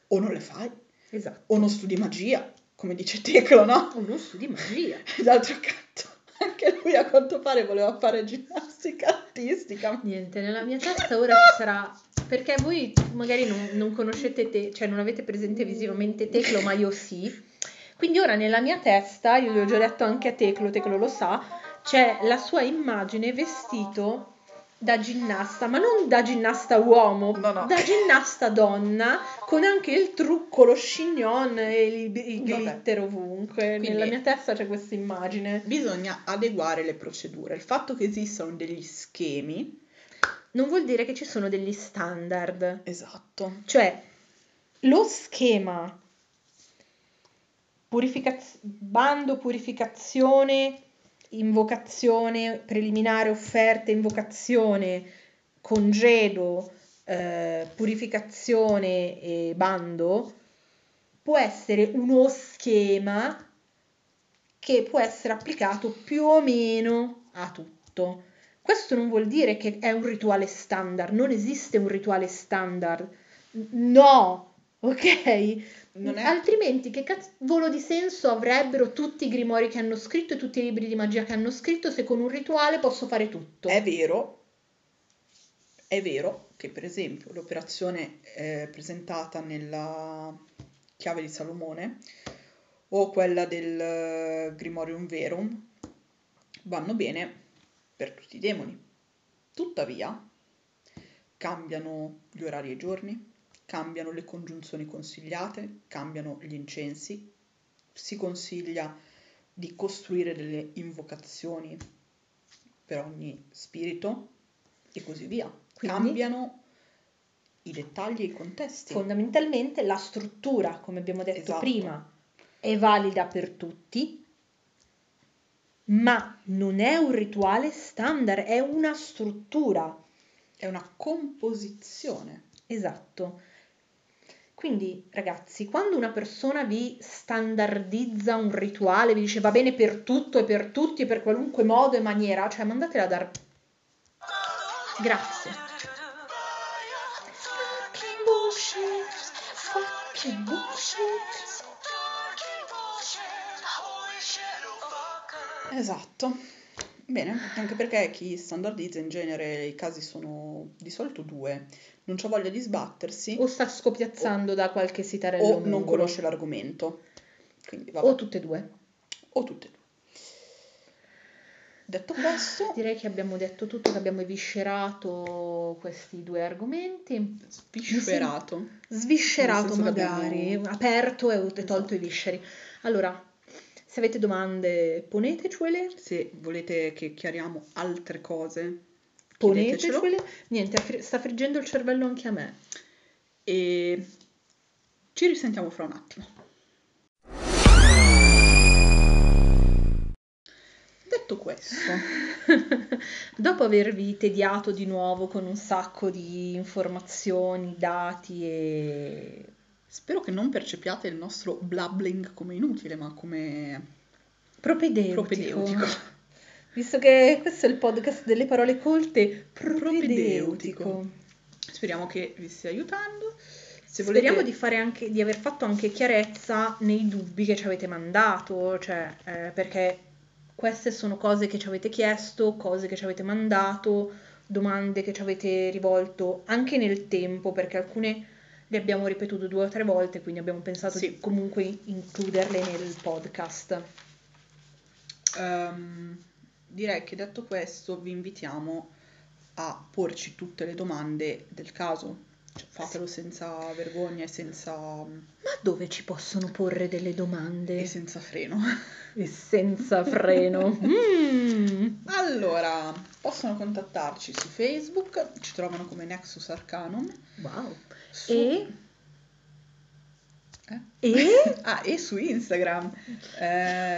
O non le fai. Esatto. O non studi magia, come dice Teclo, no? O non studi magia. D'altro canto, anche lui a quanto pare voleva fare ginnastica artistica. Niente, nella mia testa ora ci sarà... Perché voi magari non conoscete, cioè non avete presente visivamente Teclo, ma io sì. Quindi ora nella mia testa, io l'ho già detto anche a Teclo, Teclo lo sa, c'è la sua immagine vestito da ginnasta, ma non da ginnasta uomo, no. Da ginnasta donna, con anche il trucco, lo chignon e il glitter ovunque. Quindi, nella mia testa c'è questa immagine. Bisogna adeguare le procedure. Il fatto che esistano degli schemi non vuol dire che ci sono degli standard. Esatto. Cioè, lo schema bando, purificazione, invocazione, preliminare, offerte, invocazione, congedo, purificazione e bando, può essere uno schema che può essere applicato più o meno a tutto. Questo non vuol dire che è un rituale standard, non esiste un rituale standard, no, ok? Non è... Altrimenti che cavolo di senso avrebbero tutti i grimori che hanno scritto e tutti i libri di magia che hanno scritto se con un rituale posso fare tutto? È vero che per esempio l'operazione presentata nella Chiave di Salomone o quella del Grimorium Verum vanno bene per tutti i demoni. Tuttavia, cambiano gli orari e i giorni, cambiano le congiunzioni consigliate, cambiano gli incensi, si consiglia di costruire delle invocazioni per ogni spirito e così via. Quindi, cambiano i dettagli e i contesti. Fondamentalmente la struttura, come abbiamo detto prima, è valida per tutti, ma non è un rituale standard, è una struttura. È una composizione. Esatto. Quindi, ragazzi, quando una persona vi standardizza un rituale, vi dice va bene per tutto e per tutti e per qualunque modo e maniera, cioè mandatela a dar... Grazie. Esatto, bene, anche perché chi standardizza in genere i casi sono di solito 2, non c'ha voglia di sbattersi o sta scopiazzando da qualche sitarello o non conosce l'argomento. Quindi, vabbè. o tutte e due. Detto questo, direi che abbiamo detto tutto, che abbiamo eviscerato questi 2 argomenti. Sviscerato magari, abbiamo... aperto e tolto i visceri. Allora, se avete domande, ponetecele. Se volete che chiariamo altre cose, ponetecele. Niente, sta friggendo il cervello anche a me. E ci risentiamo fra un attimo. Detto questo, dopo avervi tediato di nuovo con un sacco di informazioni, dati e... Spero che non percepiate il nostro blabbling come inutile, ma come Propedeutico. Visto che questo è il podcast delle parole colte, propedeutico. Speriamo che vi stia aiutando. Se speriamo volete... di aver fatto anche chiarezza nei dubbi che ci avete mandato, cioè perché queste sono cose che ci avete chiesto, cose che ci avete mandato, domande che ci avete rivolto anche nel tempo, perché alcune le abbiamo ripetute 2 o 3 volte, quindi abbiamo pensato di comunque includerle nel podcast. Direi che detto questo vi invitiamo a porci tutte le domande del caso, cioè, fatelo senza vergogna e senza... Ma dove ci possono porre delle domande? E senza freno. Allora, possono contattarci su Facebook, ci trovano come Nexus Arcanum. Wow. Su... E su Instagram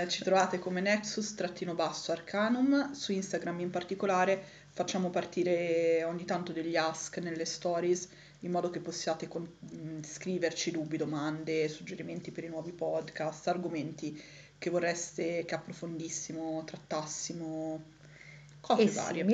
ci trovate come Nexus-Arcanum. Su Instagram in particolare facciamo partire ogni tanto degli ask nelle stories, in modo che possiate scriverci dubbi, domande, suggerimenti per i nuovi podcast, argomenti che vorreste che approfondissimo, trattassimo, cose e varie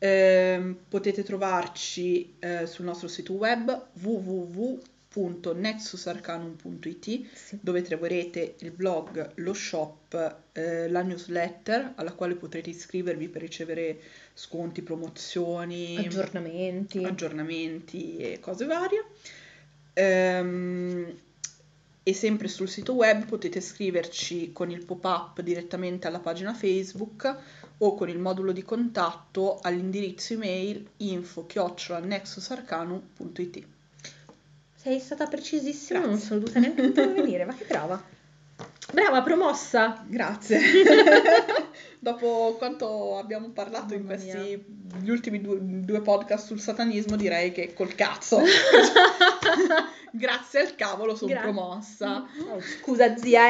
simili. Potete trovarci sul nostro sito web www.nexusarcanum.it, dove troverete il blog, lo shop, la newsletter alla quale potrete iscrivervi per ricevere sconti, promozioni, aggiornamenti e cose varie. E sempre sul sito web potete scriverci con il pop-up direttamente alla pagina Facebook o con il modulo di contatto all'indirizzo email info@nexusarcanum.it. Sei stata precisissima, grazie. Non sono dovuta neanche intervenire, ma che brava! Brava, promossa! Grazie! Dopo quanto abbiamo parlato in questi gli ultimi due podcast sul satanismo, direi che col cazzo! Grazie al cavolo sono promossa! Oh, scusa zia,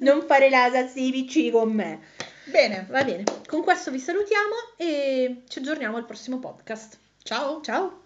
non fare l'asa civici con me! Bene! Va bene, con questo vi salutiamo e ci aggiorniamo al prossimo podcast. Ciao! Ciao!